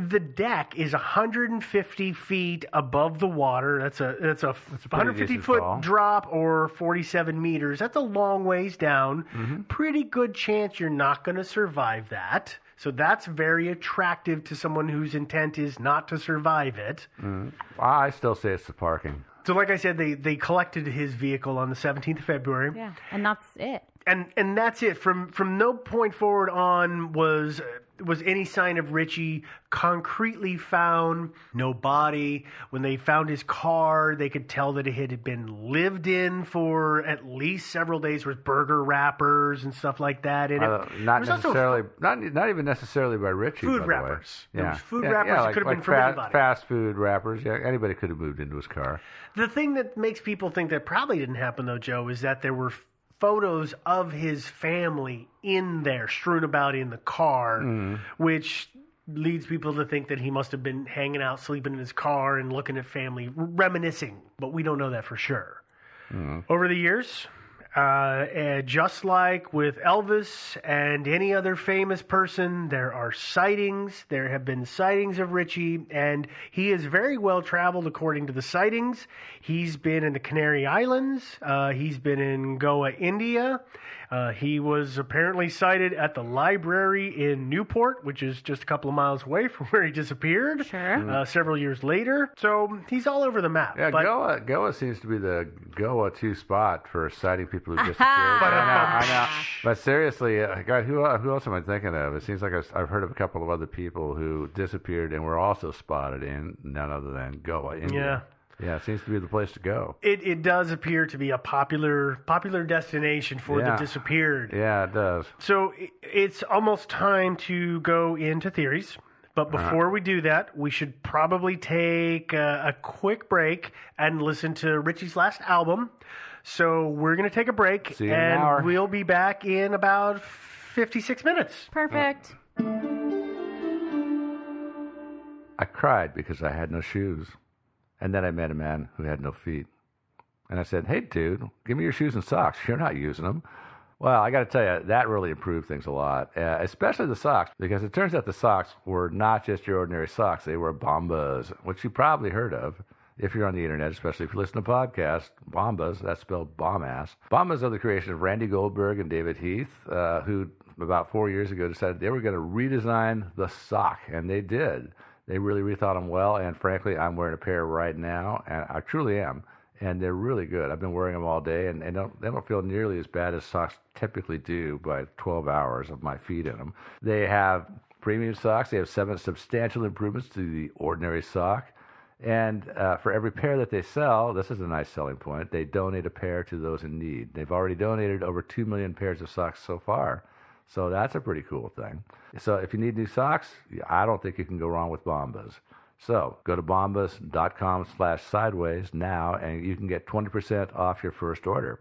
The deck is 150 feet above the water. That's a 150-foot drop, or 47 meters. That's a long ways down. Mm-hmm. Pretty good chance you're not going to survive that. So that's very attractive to someone whose intent is not to survive it. Mm. I still say it's the parking. So like I said, they collected his vehicle on the 17th of February. Yeah, and that's it. And that's it. From no point forward on was any sign of Richie concretely found. No body. When they found his car, they could tell that it had been lived in for at least several days with burger wrappers and stuff like that. And not even necessarily by Richie. Food wrappers. Yeah. It was food wrappers. Yeah, like, it could have been from anybody. Fast food wrappers. Yeah, anybody could have moved into his car. The thing that makes people think that probably didn't happen, though, Joe, is that there were photos of his family in there, strewn about in the car, which leads people to think that he must have been hanging out, sleeping in his car and looking at family, reminiscing, but we don't know that for sure. Mm. Over the years, just like with Elvis and any other famous person, there are sightings. There have been sightings of Richie, and he is very well traveled according to the sightings. He's been in the Canary Islands. He's been in Goa, India. He was apparently sighted at the library in Newport, which is just a couple of miles away from where he disappeared. Sure. Several years later. So he's all over the map. Yeah, Goa seems to be the go-to spot for sighting people. I know. But seriously, God, who else am I thinking of? It seems like I've heard of a couple of other people who disappeared and were also spotted in none other than Goa, India. Yeah, it seems to be the place to go. It does appear to be a popular destination for the disappeared. Yeah, it does. So it's almost time to go into theories. But before we do that, we should probably take a quick break and listen to Richie's last album. So we're going to take a break, and we'll be back in about 56 minutes. Perfect. I cried because I had no shoes, and then I met a man who had no feet. And I said, hey, dude, give me your shoes and socks. You're not using them. Well, I got to tell you, that really improved things a lot, especially the socks, because it turns out the socks were not just your ordinary socks. They were Bombas, which you probably heard of. If you're on the internet, especially if you listen to podcasts, Bombas, that's spelled bomb-ass. Bombas are the creation of Randy Goldberg and David Heath, who about 4 years ago decided they were going to redesign the sock, and they did. They really rethought them well, and frankly, I'm wearing a pair right now, and I truly am. and they're really good. I've been wearing them all day, and they don't feel nearly as bad as socks typically do by 12 hours of my feet in them. They have premium socks. They have 7 substantial improvements to the ordinary sock. And for every pair that they sell, this is a nice selling point, they donate a pair to those in need. They've already donated over 2 million pairs of socks so far. So that's a pretty cool thing. So if you need new socks, I don't think you can go wrong with Bombas. So go to bombas.com/sideways now, and you can get 20% off your first order.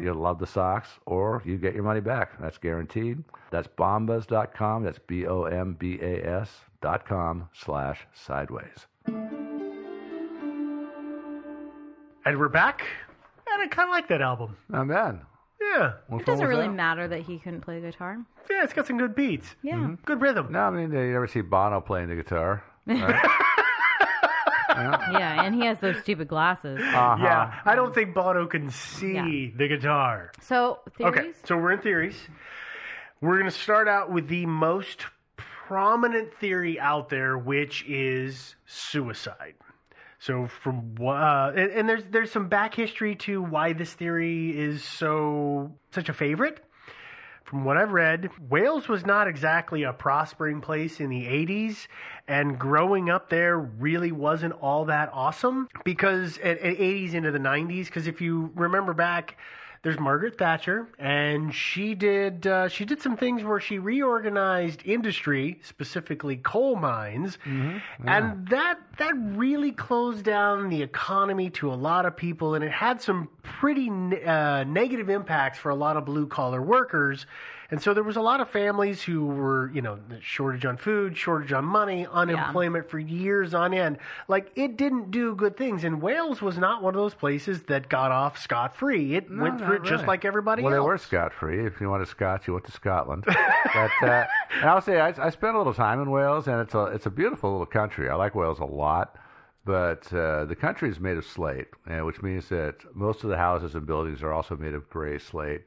You'll love the socks, or you get your money back. That's guaranteed. That's bombas.com. That's bombas.com/sideways. And we're back, and I kind of like that album. Oh, man. Yeah. It doesn't really matter that he couldn't play guitar. Yeah, it's got some good beats. Yeah. Mm-hmm. Good rhythm. No, I mean, you never see Bono playing the guitar. Right? Yeah, and he has those stupid glasses. Uh-huh. Yeah, I don't think Bono can see the guitar. So, theories? Okay, so we're in theories. We're going to start out with the most prominent theory out there, which is suicide. So from and there's some back history to why this theory is such a favorite. From what I've read, Wales was not exactly a prospering place in the 80s, and growing up there really wasn't all that awesome because at 80s into the 90s, because if you remember back, there's Margaret Thatcher, and she did some things where she reorganized industry, specifically coal mines, and that really closed down the economy to a lot of people, and it had some pretty negative impacts for a lot of blue-collar workers. And so there was a lot of families who were, shortage on food, shortage on money, unemployment for years on end. Like, it didn't do good things. And Wales was not one of those places that got off scot-free. It went through it just like everybody else. Well, they were scot-free. If you wanted Scots, you went to Scotland. And I'll say, I spent a little time in Wales, and it's a beautiful little country. I like Wales a lot. But the country is made of slate, which means that most of the houses and buildings are also made of gray slate,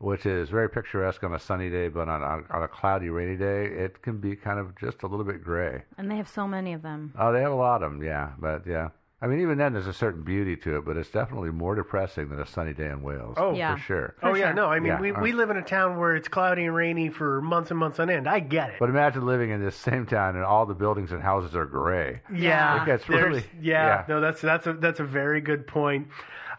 which is very picturesque on a sunny day, but on a cloudy, rainy day, it can be kind of just a little bit gray. And they have so many of them. Oh, they have a lot of them, yeah. But, yeah. I mean, even then, there's a certain beauty to it, but it's definitely more depressing than a sunny day in Wales. Oh, yeah. For sure. Oh, yeah, no, I mean, we live in a town where it's cloudy and rainy for months and months on end. I get it. But imagine living in this same town and all the buildings and houses are gray. Yeah. It gets really... Yeah, no, that's a very good point.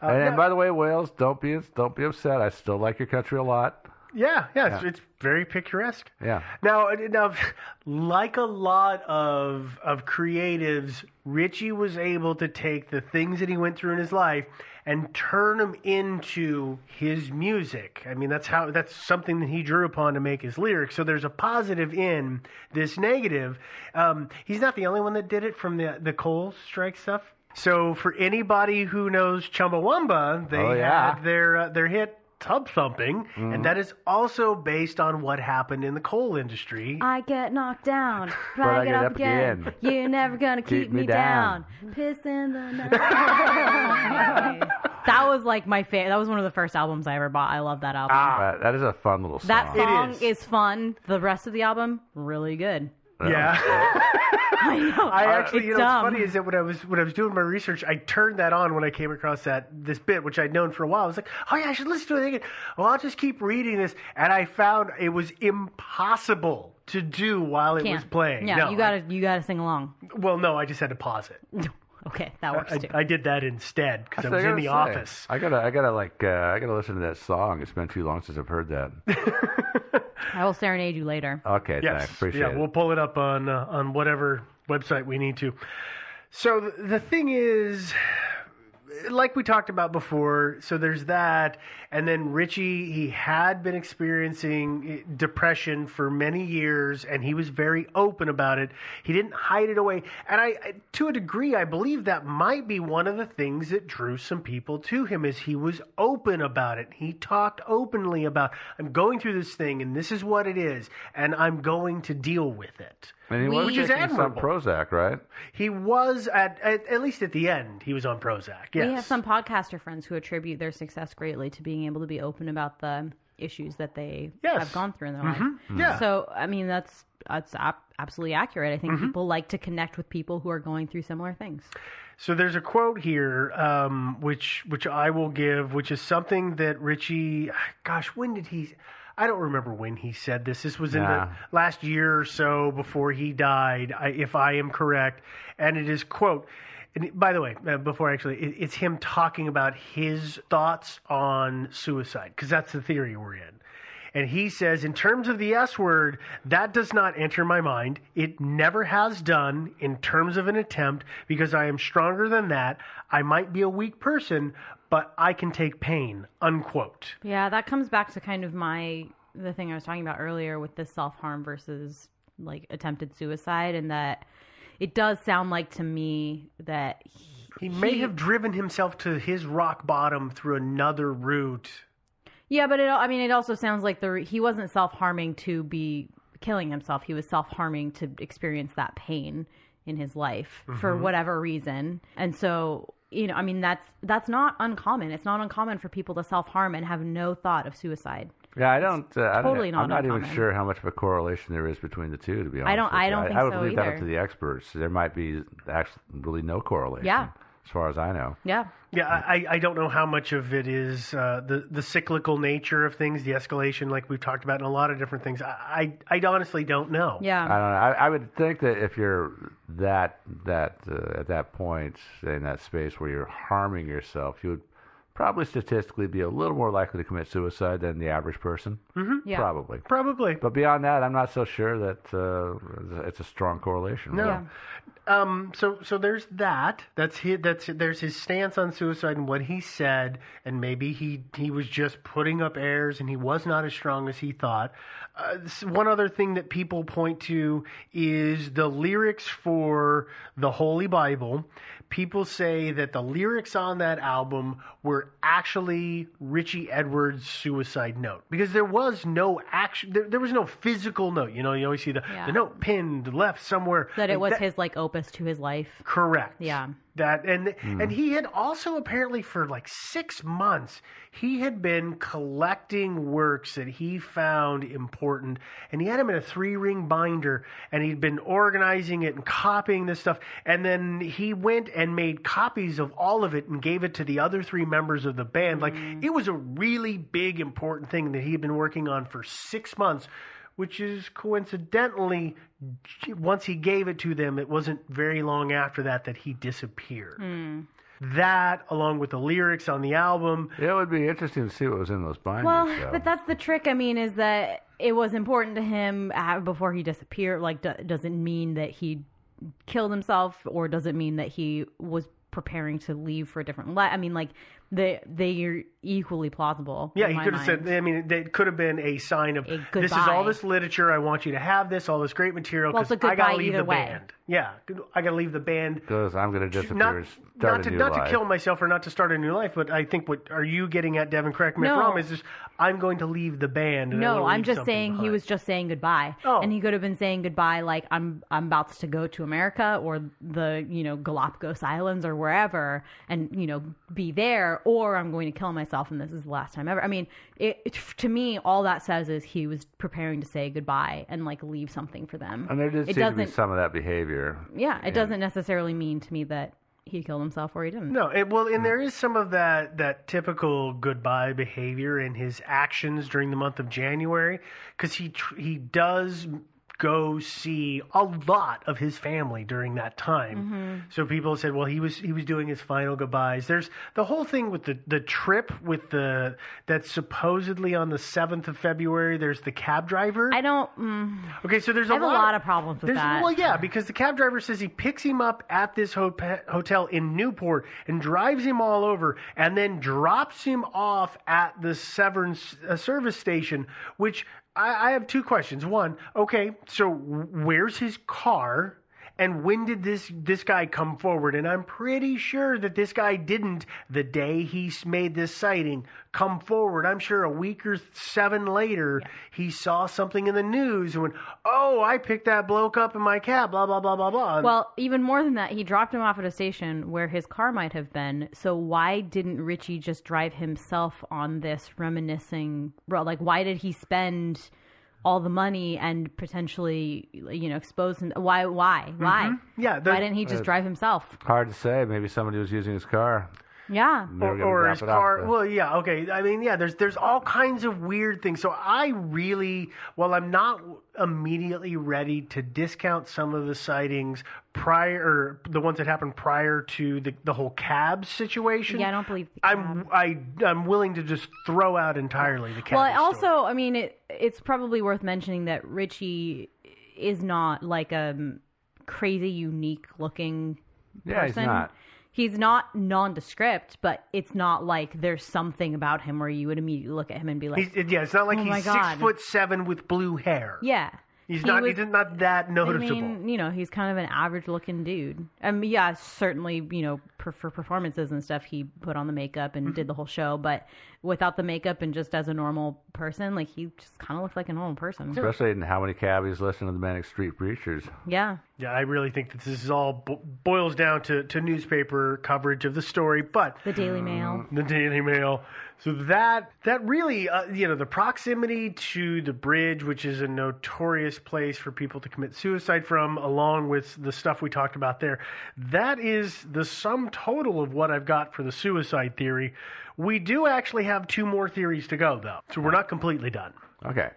And by the way, Wales, don't be upset. I still like your country a lot. Yeah. It's very picturesque. Yeah. Now, like a lot of creatives, Richie was able to take the things that he went through in his life and turn them into his music. I mean, that's something that he drew upon to make his lyrics. So there's a positive in this negative. He's not the only one that did it from the coal strike stuff. So for anybody who knows Chumbawamba, they had their hit Tub Thumping, and that is also based on what happened in the coal industry. I get knocked down, but I get up again. You're never gonna keep me down. Piss in the night. That was like my favorite. That was one of the first albums I ever bought. I love that album. That is a fun little song. That song is fun. The rest of the album, really good. I know. I actually, what's funny is that when I was doing my research, I turned that on when I came across this bit, which I'd known for a while. I was like, oh yeah, I should listen to it again. Well, I'll just keep reading this, and I found it was impossible to do while it was playing. Yeah, no, you gotta sing along. Well, no, I just had to pause it. Okay, that works too. I did that instead because I was in the office. I gotta listen to that song. It's been too long since I've heard that. I will serenade you later. Okay, thanks. Appreciate it. Yeah, we'll pull it up on whatever website we need to. So the thing is, like we talked about before, so there's that, and then Richie, he had been experiencing depression for many years, and he was very open about it. He didn't hide it away, and I, to a degree, I believe that might be one of the things that drew some people to him, is he was open about it. He talked openly about, I'm going through this thing, and this is what it is, and I'm going to deal with it. And he was taking some Prozac, right? He was, at least at the end, he was on Prozac, yes. We have some podcaster friends who attribute their success greatly to being able to be open about the issues that they have gone through in their life. Yeah. So, I mean, that's absolutely accurate. I think people like to connect with people who are going through similar things. So there's a quote here, which I will give, which is something that Richie, gosh, when did he, I don't remember when he said this. This was in the last year or so before he died, if I am correct. And it is, quote, and by the way, before actually, it's him talking about his thoughts on suicide, because that's the theory we're in. And he says, in terms of the S word, that does not enter my mind. It never has done in terms of an attempt, because I am stronger than that. I might be a weak person, but I can take pain, unquote. Yeah, that comes back to kind of the thing I was talking about earlier with the self-harm versus like attempted suicide, and that it does sound like to me that he may have driven himself to his rock bottom through another route. Yeah, but it also sounds like he wasn't self-harming to be killing himself. He was self-harming to experience that pain in his life for whatever reason. And so, you know, I mean, that's not uncommon. It's not uncommon for people to self-harm and have no thought of suicide. Yeah, I'm not even sure how much of a correlation there is between the two, to be honest. I don't think so either. I would leave that up to the experts. There might be actually really no correlation. Yeah. As far as I know. Yeah. Yeah, I don't know how much of it is the cyclical nature of things, the escalation like we've talked about in a lot of different things. I honestly don't know. Yeah. I don't know. I would think that if you're that at that point in that space where you're harming yourself, you would probably statistically be a little more likely to commit suicide than the average person. Mm-hmm. Yeah. Probably. But beyond that, I'm not so sure that it's a strong correlation. No. Really. Yeah. So there's that. There's his stance on suicide and what he said, and maybe he was just putting up airs and he was not as strong as he thought. One other thing that people point to is the lyrics for the Holy Bible. People say that the lyrics on that album were actually Richie Edwards' suicide note, because there was no action. There was no physical note. You know, you always see the note pinned left somewhere. That it was his like opus to his life. Correct. Yeah. That and he had also apparently for like 6 months he had been collecting works that he found important, and he had them in a 3-ring binder, and he'd been organizing it and copying this stuff, and then he went and made copies of all of it and gave it to the other 3 members of the band. Like it was a really big important thing that he had been working on for 6 months. Which is coincidentally, once he gave it to them, it wasn't very long after that he disappeared. Mm. That, along with the lyrics on the album. It would be interesting to see what was in those binders. Well, but that's the trick, I mean, is that it was important to him before he disappeared. Like, doesn't mean that he killed himself, or doesn't mean that he was preparing to leave for a different life. I mean, like, they are equally plausible. Yeah, he could have said, I mean, it could have been a sign of, this is all this literature, I want you to have this, all this great material, because I got to leave the band. Yeah, I got to leave the band. Because I'm going to disappear and start a new life. Not to kill myself or not to start a new life, but I think what are you getting at, Devin, correct me if I'm wrong, is just, I'm going to leave the band. And no, I'm just saying he was just saying goodbye. Oh. And he could have been saying goodbye like, I'm about to go to America or the, you know, Galapagos Islands or wherever, and, you know, be there. Or I'm going to kill myself, and this is the last time ever. I mean, to me, all that says is he was preparing to say goodbye and like leave something for them. And there did seem to be some of that behavior. Yeah, it doesn't necessarily mean to me that he killed himself or he didn't. No, and there is some of that typical goodbye behavior in his actions during the month of January, because he does go see a lot of his family during that time. Mm-hmm. So people said, well, he was doing his final goodbyes. There's the whole thing with the trip with that's supposedly on the 7th of February. There's the cab driver. Okay, so there's a lot of problems with that. Well, yeah, because the cab driver says he picks him up at this hotel in Newport and drives him all over and then drops him off at the Severn Service Station, which I have 2 questions. One, okay, so where's his car, and when did this guy come forward? And I'm pretty sure that this guy didn't, the day he made this sighting, come forward. I'm sure a week or 7 later, he saw something in the news and went, oh, I picked that bloke up in my cab, blah, blah, blah, blah, blah. Well, even more than that, he dropped him off at a station where his car might have been. So why didn't Richie just drive himself on this reminiscing road? Like, why did he spend all the money and potentially, you know, expose him. Why? Mm-hmm. Yeah. Why didn't he just drive himself? Hard to say. Maybe somebody was using his car. Yeah. Or his car. Well, yeah. Okay. I mean, yeah, there's all kinds of weird things. So I really, while I'm not immediately ready to discount some of the sightings prior, or the ones that happened prior to the whole cab situation. Yeah, I don't believe the cab. I'm willing to just throw out entirely the cab story. Well, I mean, it's probably worth mentioning that Richie is not like a crazy, unique looking person. Yeah, he's not. He's not nondescript, but it's not like there's something about him where you would immediately look at him and be like... It's not like he's 6'7" with blue hair. Yeah. He's not that noticeable. I mean, you know, he's kind of an average-looking dude. I mean, yeah, certainly, you know, for performances and stuff, he put on the makeup and did the whole show, but without the makeup and just as a normal person, like, he just kind of looked like a normal person. Especially in how many cabbies listen to the Manic Street Preachers. Yeah. Yeah, I really think that this is all boils down to newspaper coverage of the story, but... The Daily Mail. So that really, you know, the proximity to the bridge, which is a notorious place for people to commit suicide from, along with the stuff we talked about there, that is the sum total of what I've got for the suicide theory. We do actually have two more theories to go, though, so we're not completely done. Okay.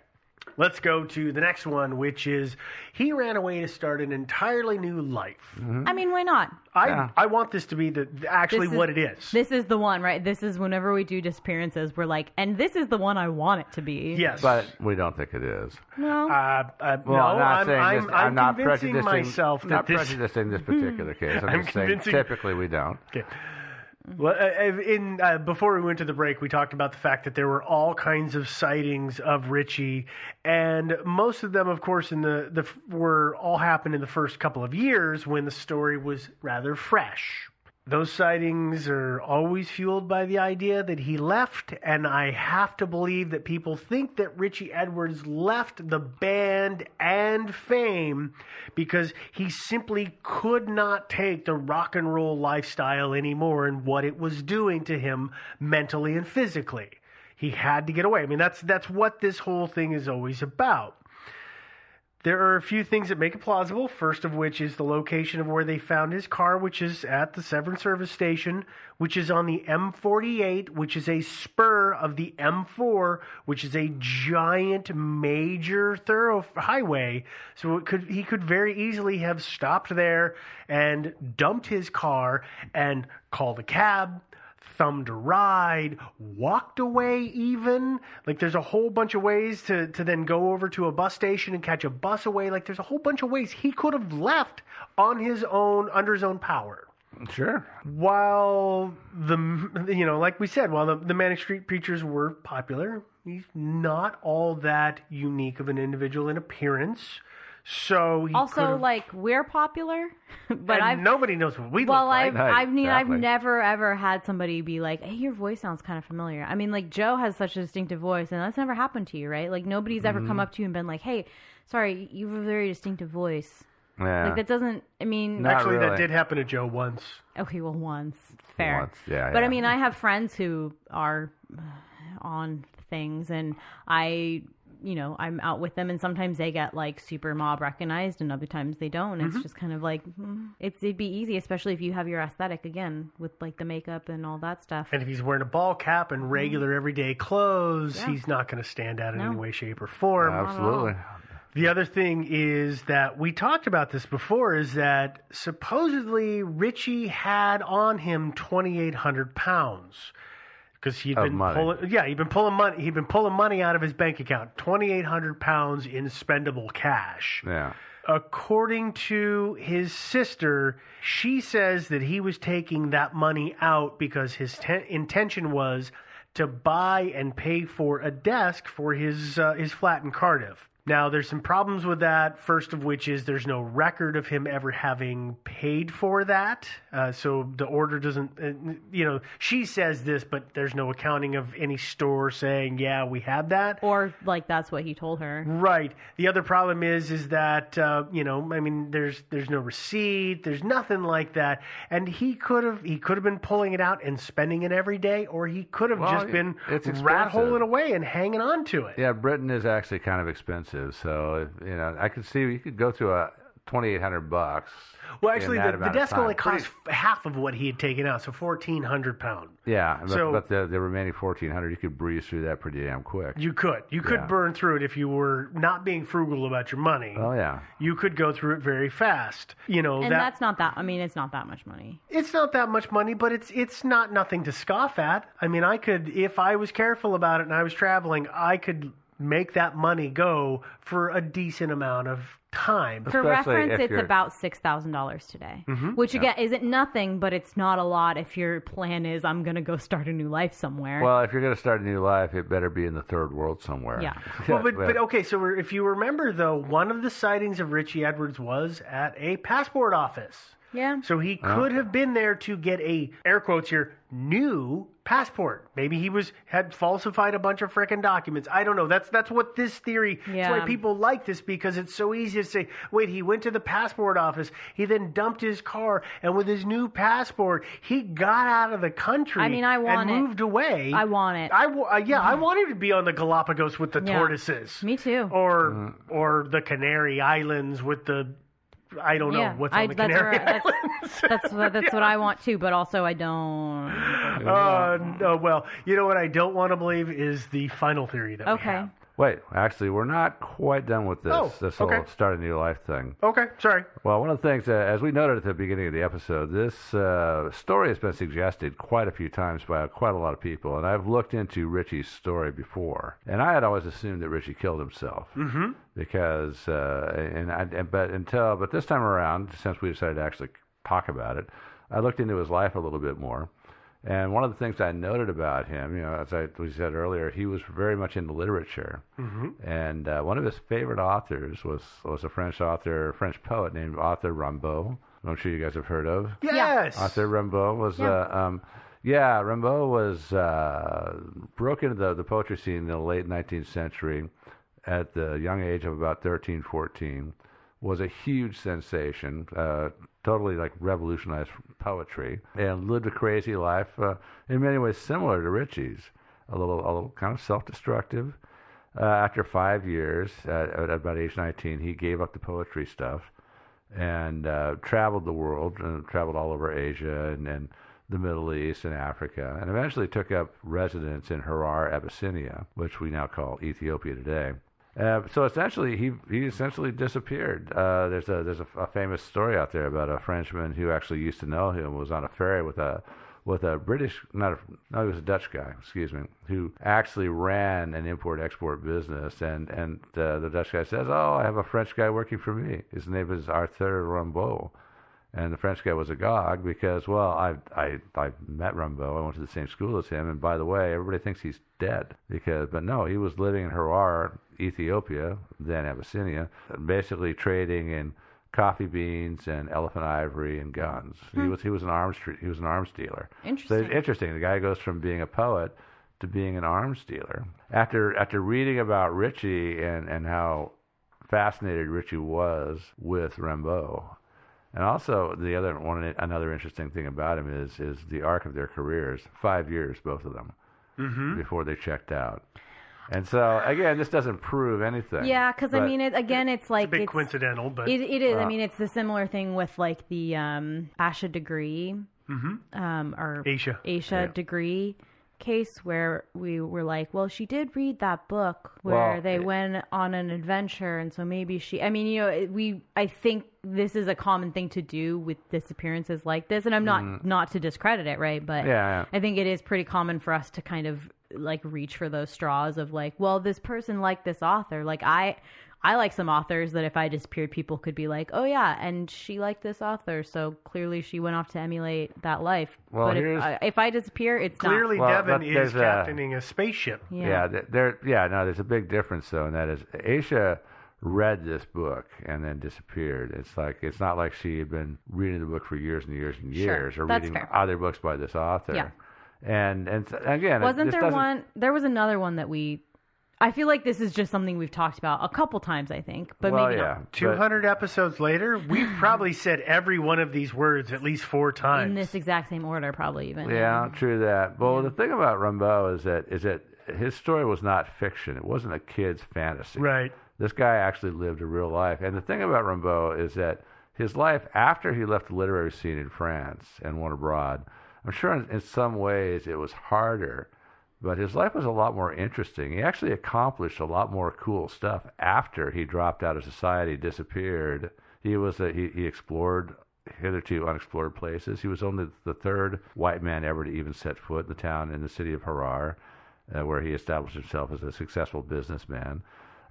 Let's go to the next one, which is he ran away to start an entirely new life. Mm-hmm. I mean, why not? I want this to be what it is. This is the one, right? This is whenever we do disappearances, we're like, and this is the one I want it to be. Yes. But we don't think it is. No. I'm not prejudicing myself. That not this... prejudicing this particular case. I'm just saying typically we don't. Okay. Well, before we went to the break, we talked about the fact that there were all kinds of sightings of Richie, and most of them, of course, were all happened in the first couple of years when the story was rather fresh. Those sightings are always fueled by the idea that he left, and I have to believe that people think that Richie Edwards left the band and fame because he simply could not take the rock and roll lifestyle anymore and what it was doing to him mentally and physically. He had to get away. I mean, that's what this whole thing is always about. There are a few things that make it plausible, first of which is the location of where they found his car, which is at the Severn Service Station, which is on the M48, which is a spur of the M4, which is a giant major highway. So he could very easily have stopped there and dumped his car and called a cab, thumbed a ride, walked away even. Like, there's a whole bunch of ways to then go over to a bus station and catch a bus away. Like, there's a whole bunch of ways he could have left on his own, under his own power. Sure. While the Manic Street Preachers were popular, he's not all that unique of an individual in appearance. So he also, like, we're popular, but nobody knows what we look like. Exactly. I've never ever had somebody be like, "Hey, your voice sounds kind of familiar." I mean, like, Joe has such a distinctive voice, and that's never happened to you, right? Like, nobody's ever come up to you and been like, "Hey, sorry, you have a very distinctive voice." Yeah. Like, that doesn't. I mean, that did happen to Joe once. Okay, well, once, fair. Once, yeah. But yeah. I mean, I have friends who are on things, and I'm out with them, and sometimes they get, like, super mob recognized, and other times they don't. It's just kind of like, it'd be easy, especially if you have your aesthetic, again, with, like, the makeup and all that stuff. And if he's wearing a ball cap and regular everyday clothes, he's not going to stand out in any way, shape, or form. No, absolutely. The other thing is that we talked about this before, is that supposedly Richie had on him 2,800 pounds. Because he'd been pulling money out of his bank account, 2,800 pounds in spendable cash. Yeah. According to his sister, she says that he was taking that money out because his intention was to buy and pay for a desk for his flat in Cardiff. Now, there's some problems with that, first of which is there's no record of him ever having paid for that. So the order doesn't, she says this, but there's no accounting of any store saying, yeah, we had that. Or, like, that's what he told her. Right. The other problem is that, there's no receipt. There's nothing like that. And he could have been pulling it out and spending it every day, or he could have just been rat holing away and hanging on to it. Yeah, Britain is actually kind of expensive. expensive. So, you know, I could see you could go through a $2,800. Well, actually, the desk only cost half of what he had taken out, so £1,400. Yeah, so, but the remaining $1,400, you could breeze through that pretty damn quick. You could burn through it if you were not being frugal about your money. Oh yeah, you could go through it very fast. You know, and that's not that. I mean, it's not that much money. It's not that much money, but it's not nothing to scoff at. I mean, I could, if I was careful about it and I was traveling, I could make that money go for a decent amount of time. For reference, it's about $6,000 today, which again isn't nothing, but it's not a lot if your plan is I'm going to go start a new life somewhere. Well, if you're going to start a new life, it better be in the third world somewhere. Yeah. Well, but okay, so if you remember though, one of the sightings of Richie Edwards was at a passport office. Yeah. So he could have been there to get a, air quotes here, new passport. Maybe he had falsified a bunch of frickin' documents. I don't know. That's what this theory, that's why people like this, because it's so easy to say, wait, he went to the passport office, he then dumped his car, and with his new passport, he got out of the country moved away. I want it. I wanted to be on the Galapagos with the tortoises. Me too. Or the Canary Islands with the... I don't know what's on the Canary Islands. That's what I want too, but also I don't. No, well, you know what I don't want to believe is the final theory that we have. Wait, actually, we're not quite done with this. Whole start a new life thing. Okay, sorry. Well, one of the things, as we noted at the beginning of the episode, this story has been suggested quite a few times by quite a lot of people, and I've looked into Richie's story before, and I had always assumed that Richie killed himself. Mm-hmm. Because, but this time around, since we decided to actually talk about it, I looked into his life a little bit more. And one of the things I noted about him, you know, as we said earlier, he was very much into literature. Mm-hmm. And one of his favorite authors was a French poet named Arthur Rimbaud. I'm sure you guys have heard of. Yes. Arthur Rimbaud was... Yeah. Rimbaud was broke into the poetry scene in the late 19th century at the young age of about 13, 14. Was a huge sensation, totally like revolutionized poetry, and lived a crazy life in many ways similar to Richie's, a little kind of self-destructive. After 5 years, at about age 19, he gave up the poetry stuff and traveled the world, and traveled all over Asia and the Middle East and Africa, and eventually took up residence in Harar, Abyssinia, which we now call Ethiopia today. So essentially, he disappeared. There's a famous story out there about a Frenchman who actually used to know him, was on a ferry with a British, he was a Dutch guy, excuse me, who actually ran an import-export business. And the Dutch guy says, "Oh, I have a French guy working for me. His name is Arthur Rimbaud." And the French guy was agog because, well, I met Rimbaud. I went to the same school as him. And by the way, everybody thinks he's dead. But no, he was living in Harar, Ethiopia, then Abyssinia, basically trading in coffee beans and elephant ivory and guns. Hmm. He was an arms dealer. Interesting. So it's interesting. The guy goes from being a poet to being an arms dealer. After reading about Richie and how fascinated Richie was with Rimbaud. And also, another interesting thing about him is the arc of their careers, 5 years, both of them, before they checked out. And so, again, this doesn't prove anything. Yeah, because, I mean, it's like... It's a bit coincidental, but... It is. I mean, it's the similar thing with, like, the Asha Degree, or... Aisha Degree case, where we were like, well, she did read that book where they went on an adventure, and so maybe she... I mean, you know, I think this is a common thing to do with disappearances like this, and I'm not to discredit it, right? But I think it is pretty common for us to kind of like reach for those straws of like, well, this person liked this author. Like I like some authors that if I disappeared, people could be like, oh yeah, and she liked this author, so clearly she went off to emulate that life. Well, but if I disappear, it's clearly not. Clearly Devin is captaining a spaceship. Yeah. There's a big difference though, and that is Aisha read this book and then disappeared. It's not like she had been reading the book for years and years and years, or reading other books by this author. Yeah. And again, there was another one that I feel like this is just something we've talked about a couple times, I think, but maybe not. 200 episodes later, we've probably said every one of these words at least 4 times. In this exact same order, probably even. Yeah, true that. Well, the thing about Rimbaud is that his story was not fiction. It wasn't a kid's fantasy. Right. This guy actually lived a real life. And the thing about Rimbaud is that his life, after he left the literary scene in France and went abroad, I'm sure in some ways it was harder, but his life was a lot more interesting. He actually accomplished a lot more cool stuff after he dropped out of society, disappeared. He explored hitherto unexplored places. He was only the third white man ever to even set foot in the town in the city of Harar, where he established himself as a successful businessman.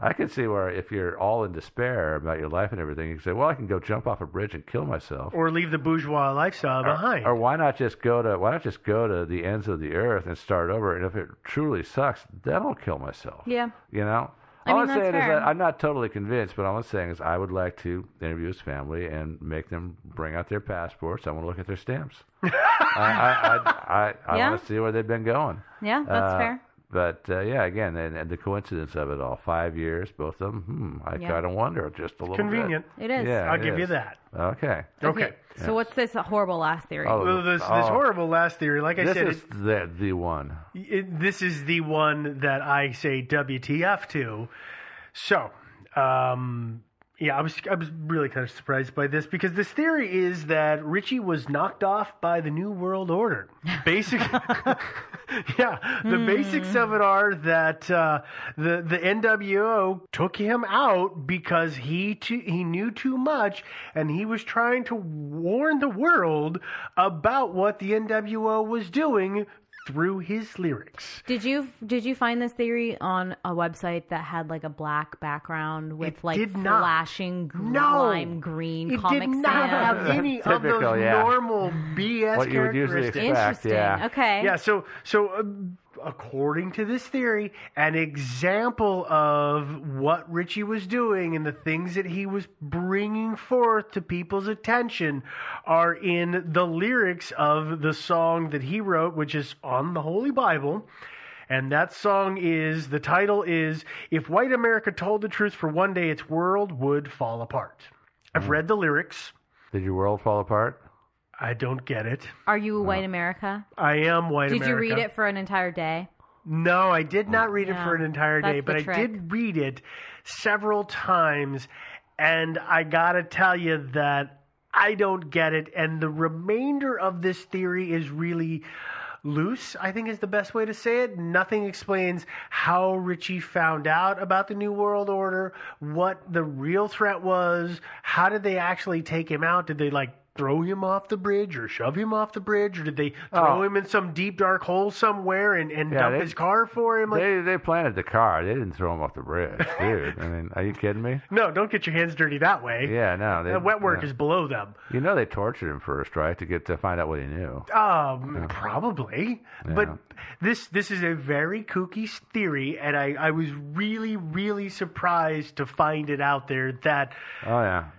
I can see where if you're all in despair about your life and everything, you can say, well, I can go jump off a bridge and kill myself. Or leave the bourgeois lifestyle behind. Or why not just go to the ends of the earth and start over? And if it truly sucks, then I'll kill myself. Yeah. You know? All I'm saying is that I'm not totally convinced, but all I'm saying is I would like to interview his family and make them bring out their passports. I want to look at their stamps. I want to see where they've been going. Yeah, that's fair. But, again, and the coincidence of it all, 5 years, both of them, I kind of wonder just a little convenient. Bit. Convenient. It is. Yeah, I'll give you that. Okay. So what's this horrible last theory? This horrible last theory, like I said... This is the one. This is the one that I say WTF to. So, I was really kind of surprised by this, because this theory is that Richie was knocked off by the New World Order. Basics of it are that the NWO took him out because he knew too much, and he was trying to warn the world about what the NWO was doing through his lyrics. Did you find this theory on a website that had like a black background with flashing lime green comic sans? It did not have any of those normal BS what you would usually expect. Interesting. Yeah. Okay. Yeah. So according to this theory, an example of what Richie was doing and the things that he was bringing forth to people's attention are in the lyrics of the song that he wrote, which is on the Holy Bible. And that song is, the title is, If White America Told the Truth for One Day, Its World Would Fall Apart. I've read the lyrics. Did your world fall apart? I don't get it. Are you a white America? I am white America. Did you read it for an entire day? No, I did not read it for an entire day, but I did read it several times, and I gotta tell you that I don't get it, and the remainder of this theory is really loose, I think is the best way to say it. Nothing explains how Richie found out about the New World Order, what the real threat was, how did they actually take him out? Did they, throw him off the bridge or shove him off the bridge, or did they throw him in some deep dark hole somewhere and dump his car for him? They planted the car. They didn't throw him off the bridge, dude. I mean, are you kidding me? No, don't get your hands dirty that way. Yeah, no. The wet work is below them. You know they tortured him first, right, to find out what he knew. Probably. Yeah. But this is a very kooky theory, and I was really, really surprised to find it out there that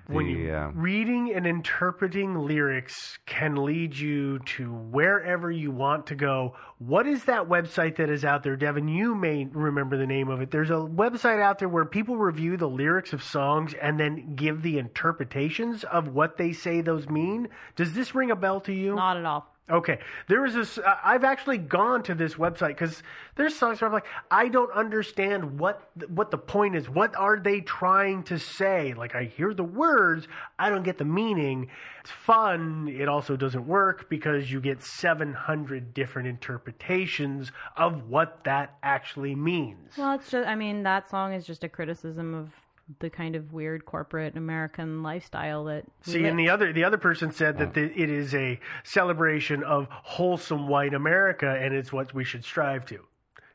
when you're reading and interpreting lyrics can lead you to wherever you want to go. What is that website that is out there, Devin? You may remember the name of it. There's a website out there where people review the lyrics of songs and then give the interpretations of what they say those mean. Does this ring a bell to you? Not at all. Okay. There is this, I've actually gone to this website because there's songs where I'm like, I don't understand what the point is. What are they trying to say? Like, I hear the words, I don't get the meaning. It's fun. It also doesn't work because you get 700 different interpretations of what that actually means. Well, it's just, that song is just a criticism of the kind of weird corporate American lifestyle that and the other person said that it is a celebration of wholesome white America, and it's what we should strive to.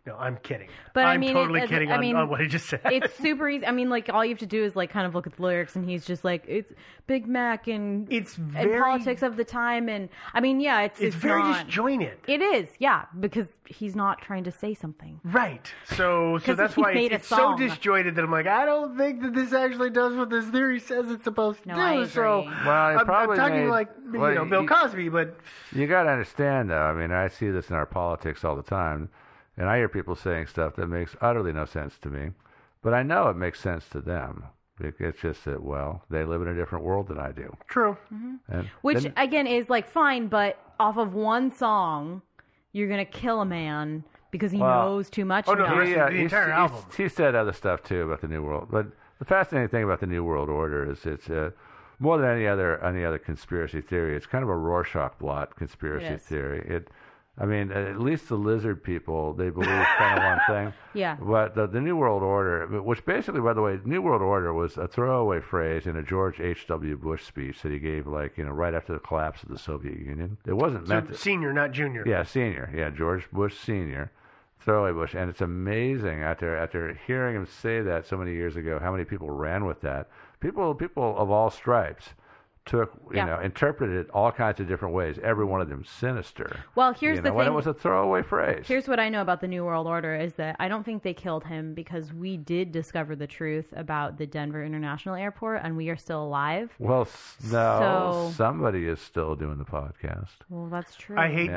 No, I'm kidding. But I'm totally kidding on what he just said. It's super easy. All you have to do is kind of look at the lyrics, and he's just like, it's Big Mac and it's very, and politics of the time, and it's very disjointed. It is, because he's not trying to say something. Right. So that's why it's so disjointed that I'm like, I don't think that this actually does what this theory says it's supposed to do. I agree. So I'm talking Bill Cosby, but you got to understand though. I see this in our politics all the time. And I hear people saying stuff that makes utterly no sense to me, but I know it makes sense to them. It's just that, they live in a different world than I do. True. Mm-hmm. Which, again, is fine, but off of one song, you're going to kill a man because he knows too much. Oh, no, the entire album. He said other stuff, too, about the New World. But The fascinating thing about the New World Order is it's more than any other conspiracy theory. It's kind of a Rorschach blot conspiracy theory. At least the lizard people, they believe kind of one thing. Yeah. But the New World Order, which basically, by the way, New World Order was a throwaway phrase in a George H. W. Bush speech that he gave, right after the collapse of the Soviet Union. It wasn't meant to... Senior, not junior. Yeah, senior. Yeah, George Bush Senior. Throwaway Bush. And it's amazing, after hearing him say that so many years ago, how many people ran with that. People of all stripes took, interpreted it all kinds of different ways, every one of them sinister. Well, here's the thing. It was a throwaway phrase. Here's what I know about the New World Order is that I don't think they killed him, because we did discover the truth about the Denver International Airport, and we are still alive. Well, no, somebody is still doing the podcast. Well, that's true. I hate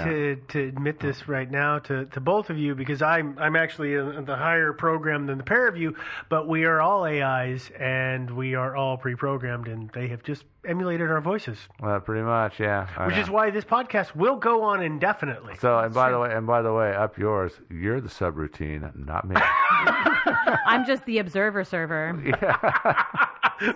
to admit this right now to both of you, because I'm actually in the higher program than the pair of you, but we are all AIs, and we are all pre-programmed, and they have just emulated our voices. Well, pretty much, yeah. Which is why this podcast will go on indefinitely. So, and by the way, up yours, you're the subroutine, not me. I'm just the observer server. Yeah.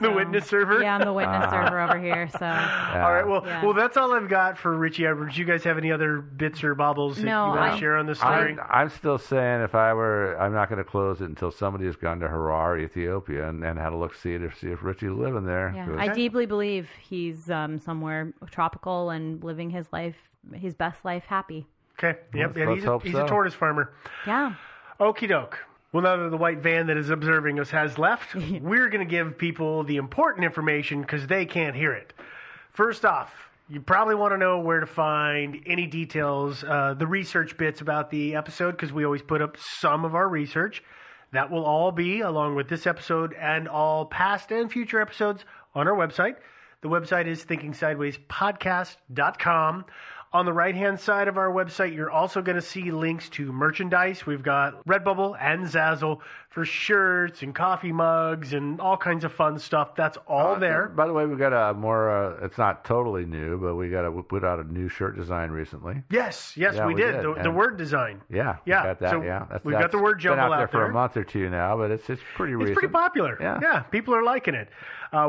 The witness server? Yeah, I'm the witness server over here. So, all right. Well, that's all I've got for Richie Edwards. You guys have any other bits or bobbles that you want to share on this story? I'm still saying I'm not going to close it until somebody has gone to Harar, Ethiopia, and had a look, see if Richie's living there. Yeah. I deeply believe he's somewhere tropical and living his life, his best life, happy. Okay. Yep. And he's a tortoise farmer. Yeah. Okie doke. Well, now that the white van that is observing us has left, we're going to give people the important information because they can't hear it. First off, you probably want to know where to find any details, the research bits about the episode, because we always put up some of our research. That will all be, along with this episode and all past and future episodes, on our website. The website is thinkingsidewayspodcast.com. On the right-hand side of our website, you're also going to see links to merchandise. We've got Redbubble and Zazzle for shirts and coffee mugs and all kinds of fun stuff. That's all there. By the way, we've got a more, it's not totally new, but we put out a new shirt design recently. Yes, yeah, we did. The word design. Yeah. Got that, so yeah. We've got the word jumble out there. It's been out there for a month or two now, but it's pretty recent. It's pretty popular. Yeah, people are liking it.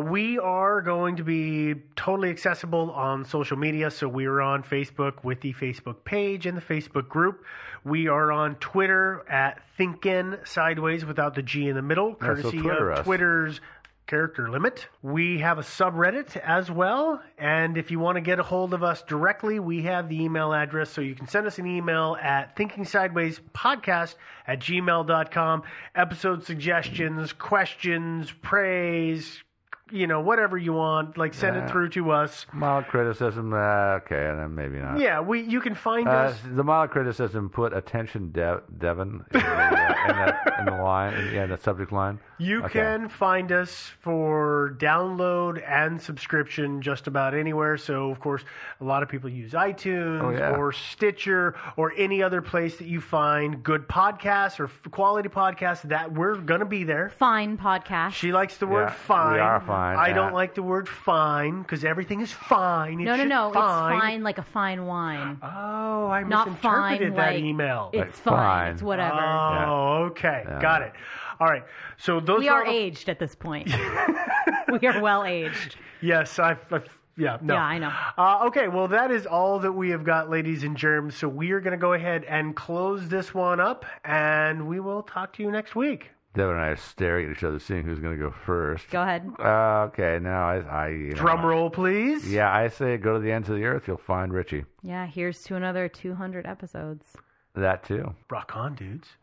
We are going to be totally accessible on social media, so we're on Facebook with the Facebook page and the Facebook group. We are on Twitter at Thinkin' Sideways without the G in the middle, courtesy of Twitter's character limit. We have a subreddit as well, and if you want to get a hold of us directly, we have the email address, so you can send us an email at thinkingsidewayspodcast@gmail.com. Episode suggestions, questions, praise, whatever you want, send it through to us. Mild criticism, okay, and then maybe not. Yeah, you can find us. The mild criticism put attention Devin in the line, in the subject line. You can find us for download and subscription just about anywhere. So, of course, a lot of people use iTunes or Stitcher or any other place that you find good podcasts or quality podcasts. That we're going to be there. Fine podcast. She likes the word fine. We are fine. I don't like the word fine, because everything is fine. No, it's fine like a fine wine. Oh, I misinterpreted that email. It's fine. It's whatever. Oh, okay. Got it. All right. So we are aged at this point. We are well aged. Yes, Yeah, I know. Okay, well, that is all that we have got, ladies and germs. So we are going to go ahead and close this one up, and we will talk to you next week. Devin and I are staring at each other, seeing who's going to go first. Go ahead. Okay, now I drum roll, please. Yeah, I say go to the ends of the earth. You'll find Richie. Yeah, here's to another 200 episodes. That too. Rock on, dudes.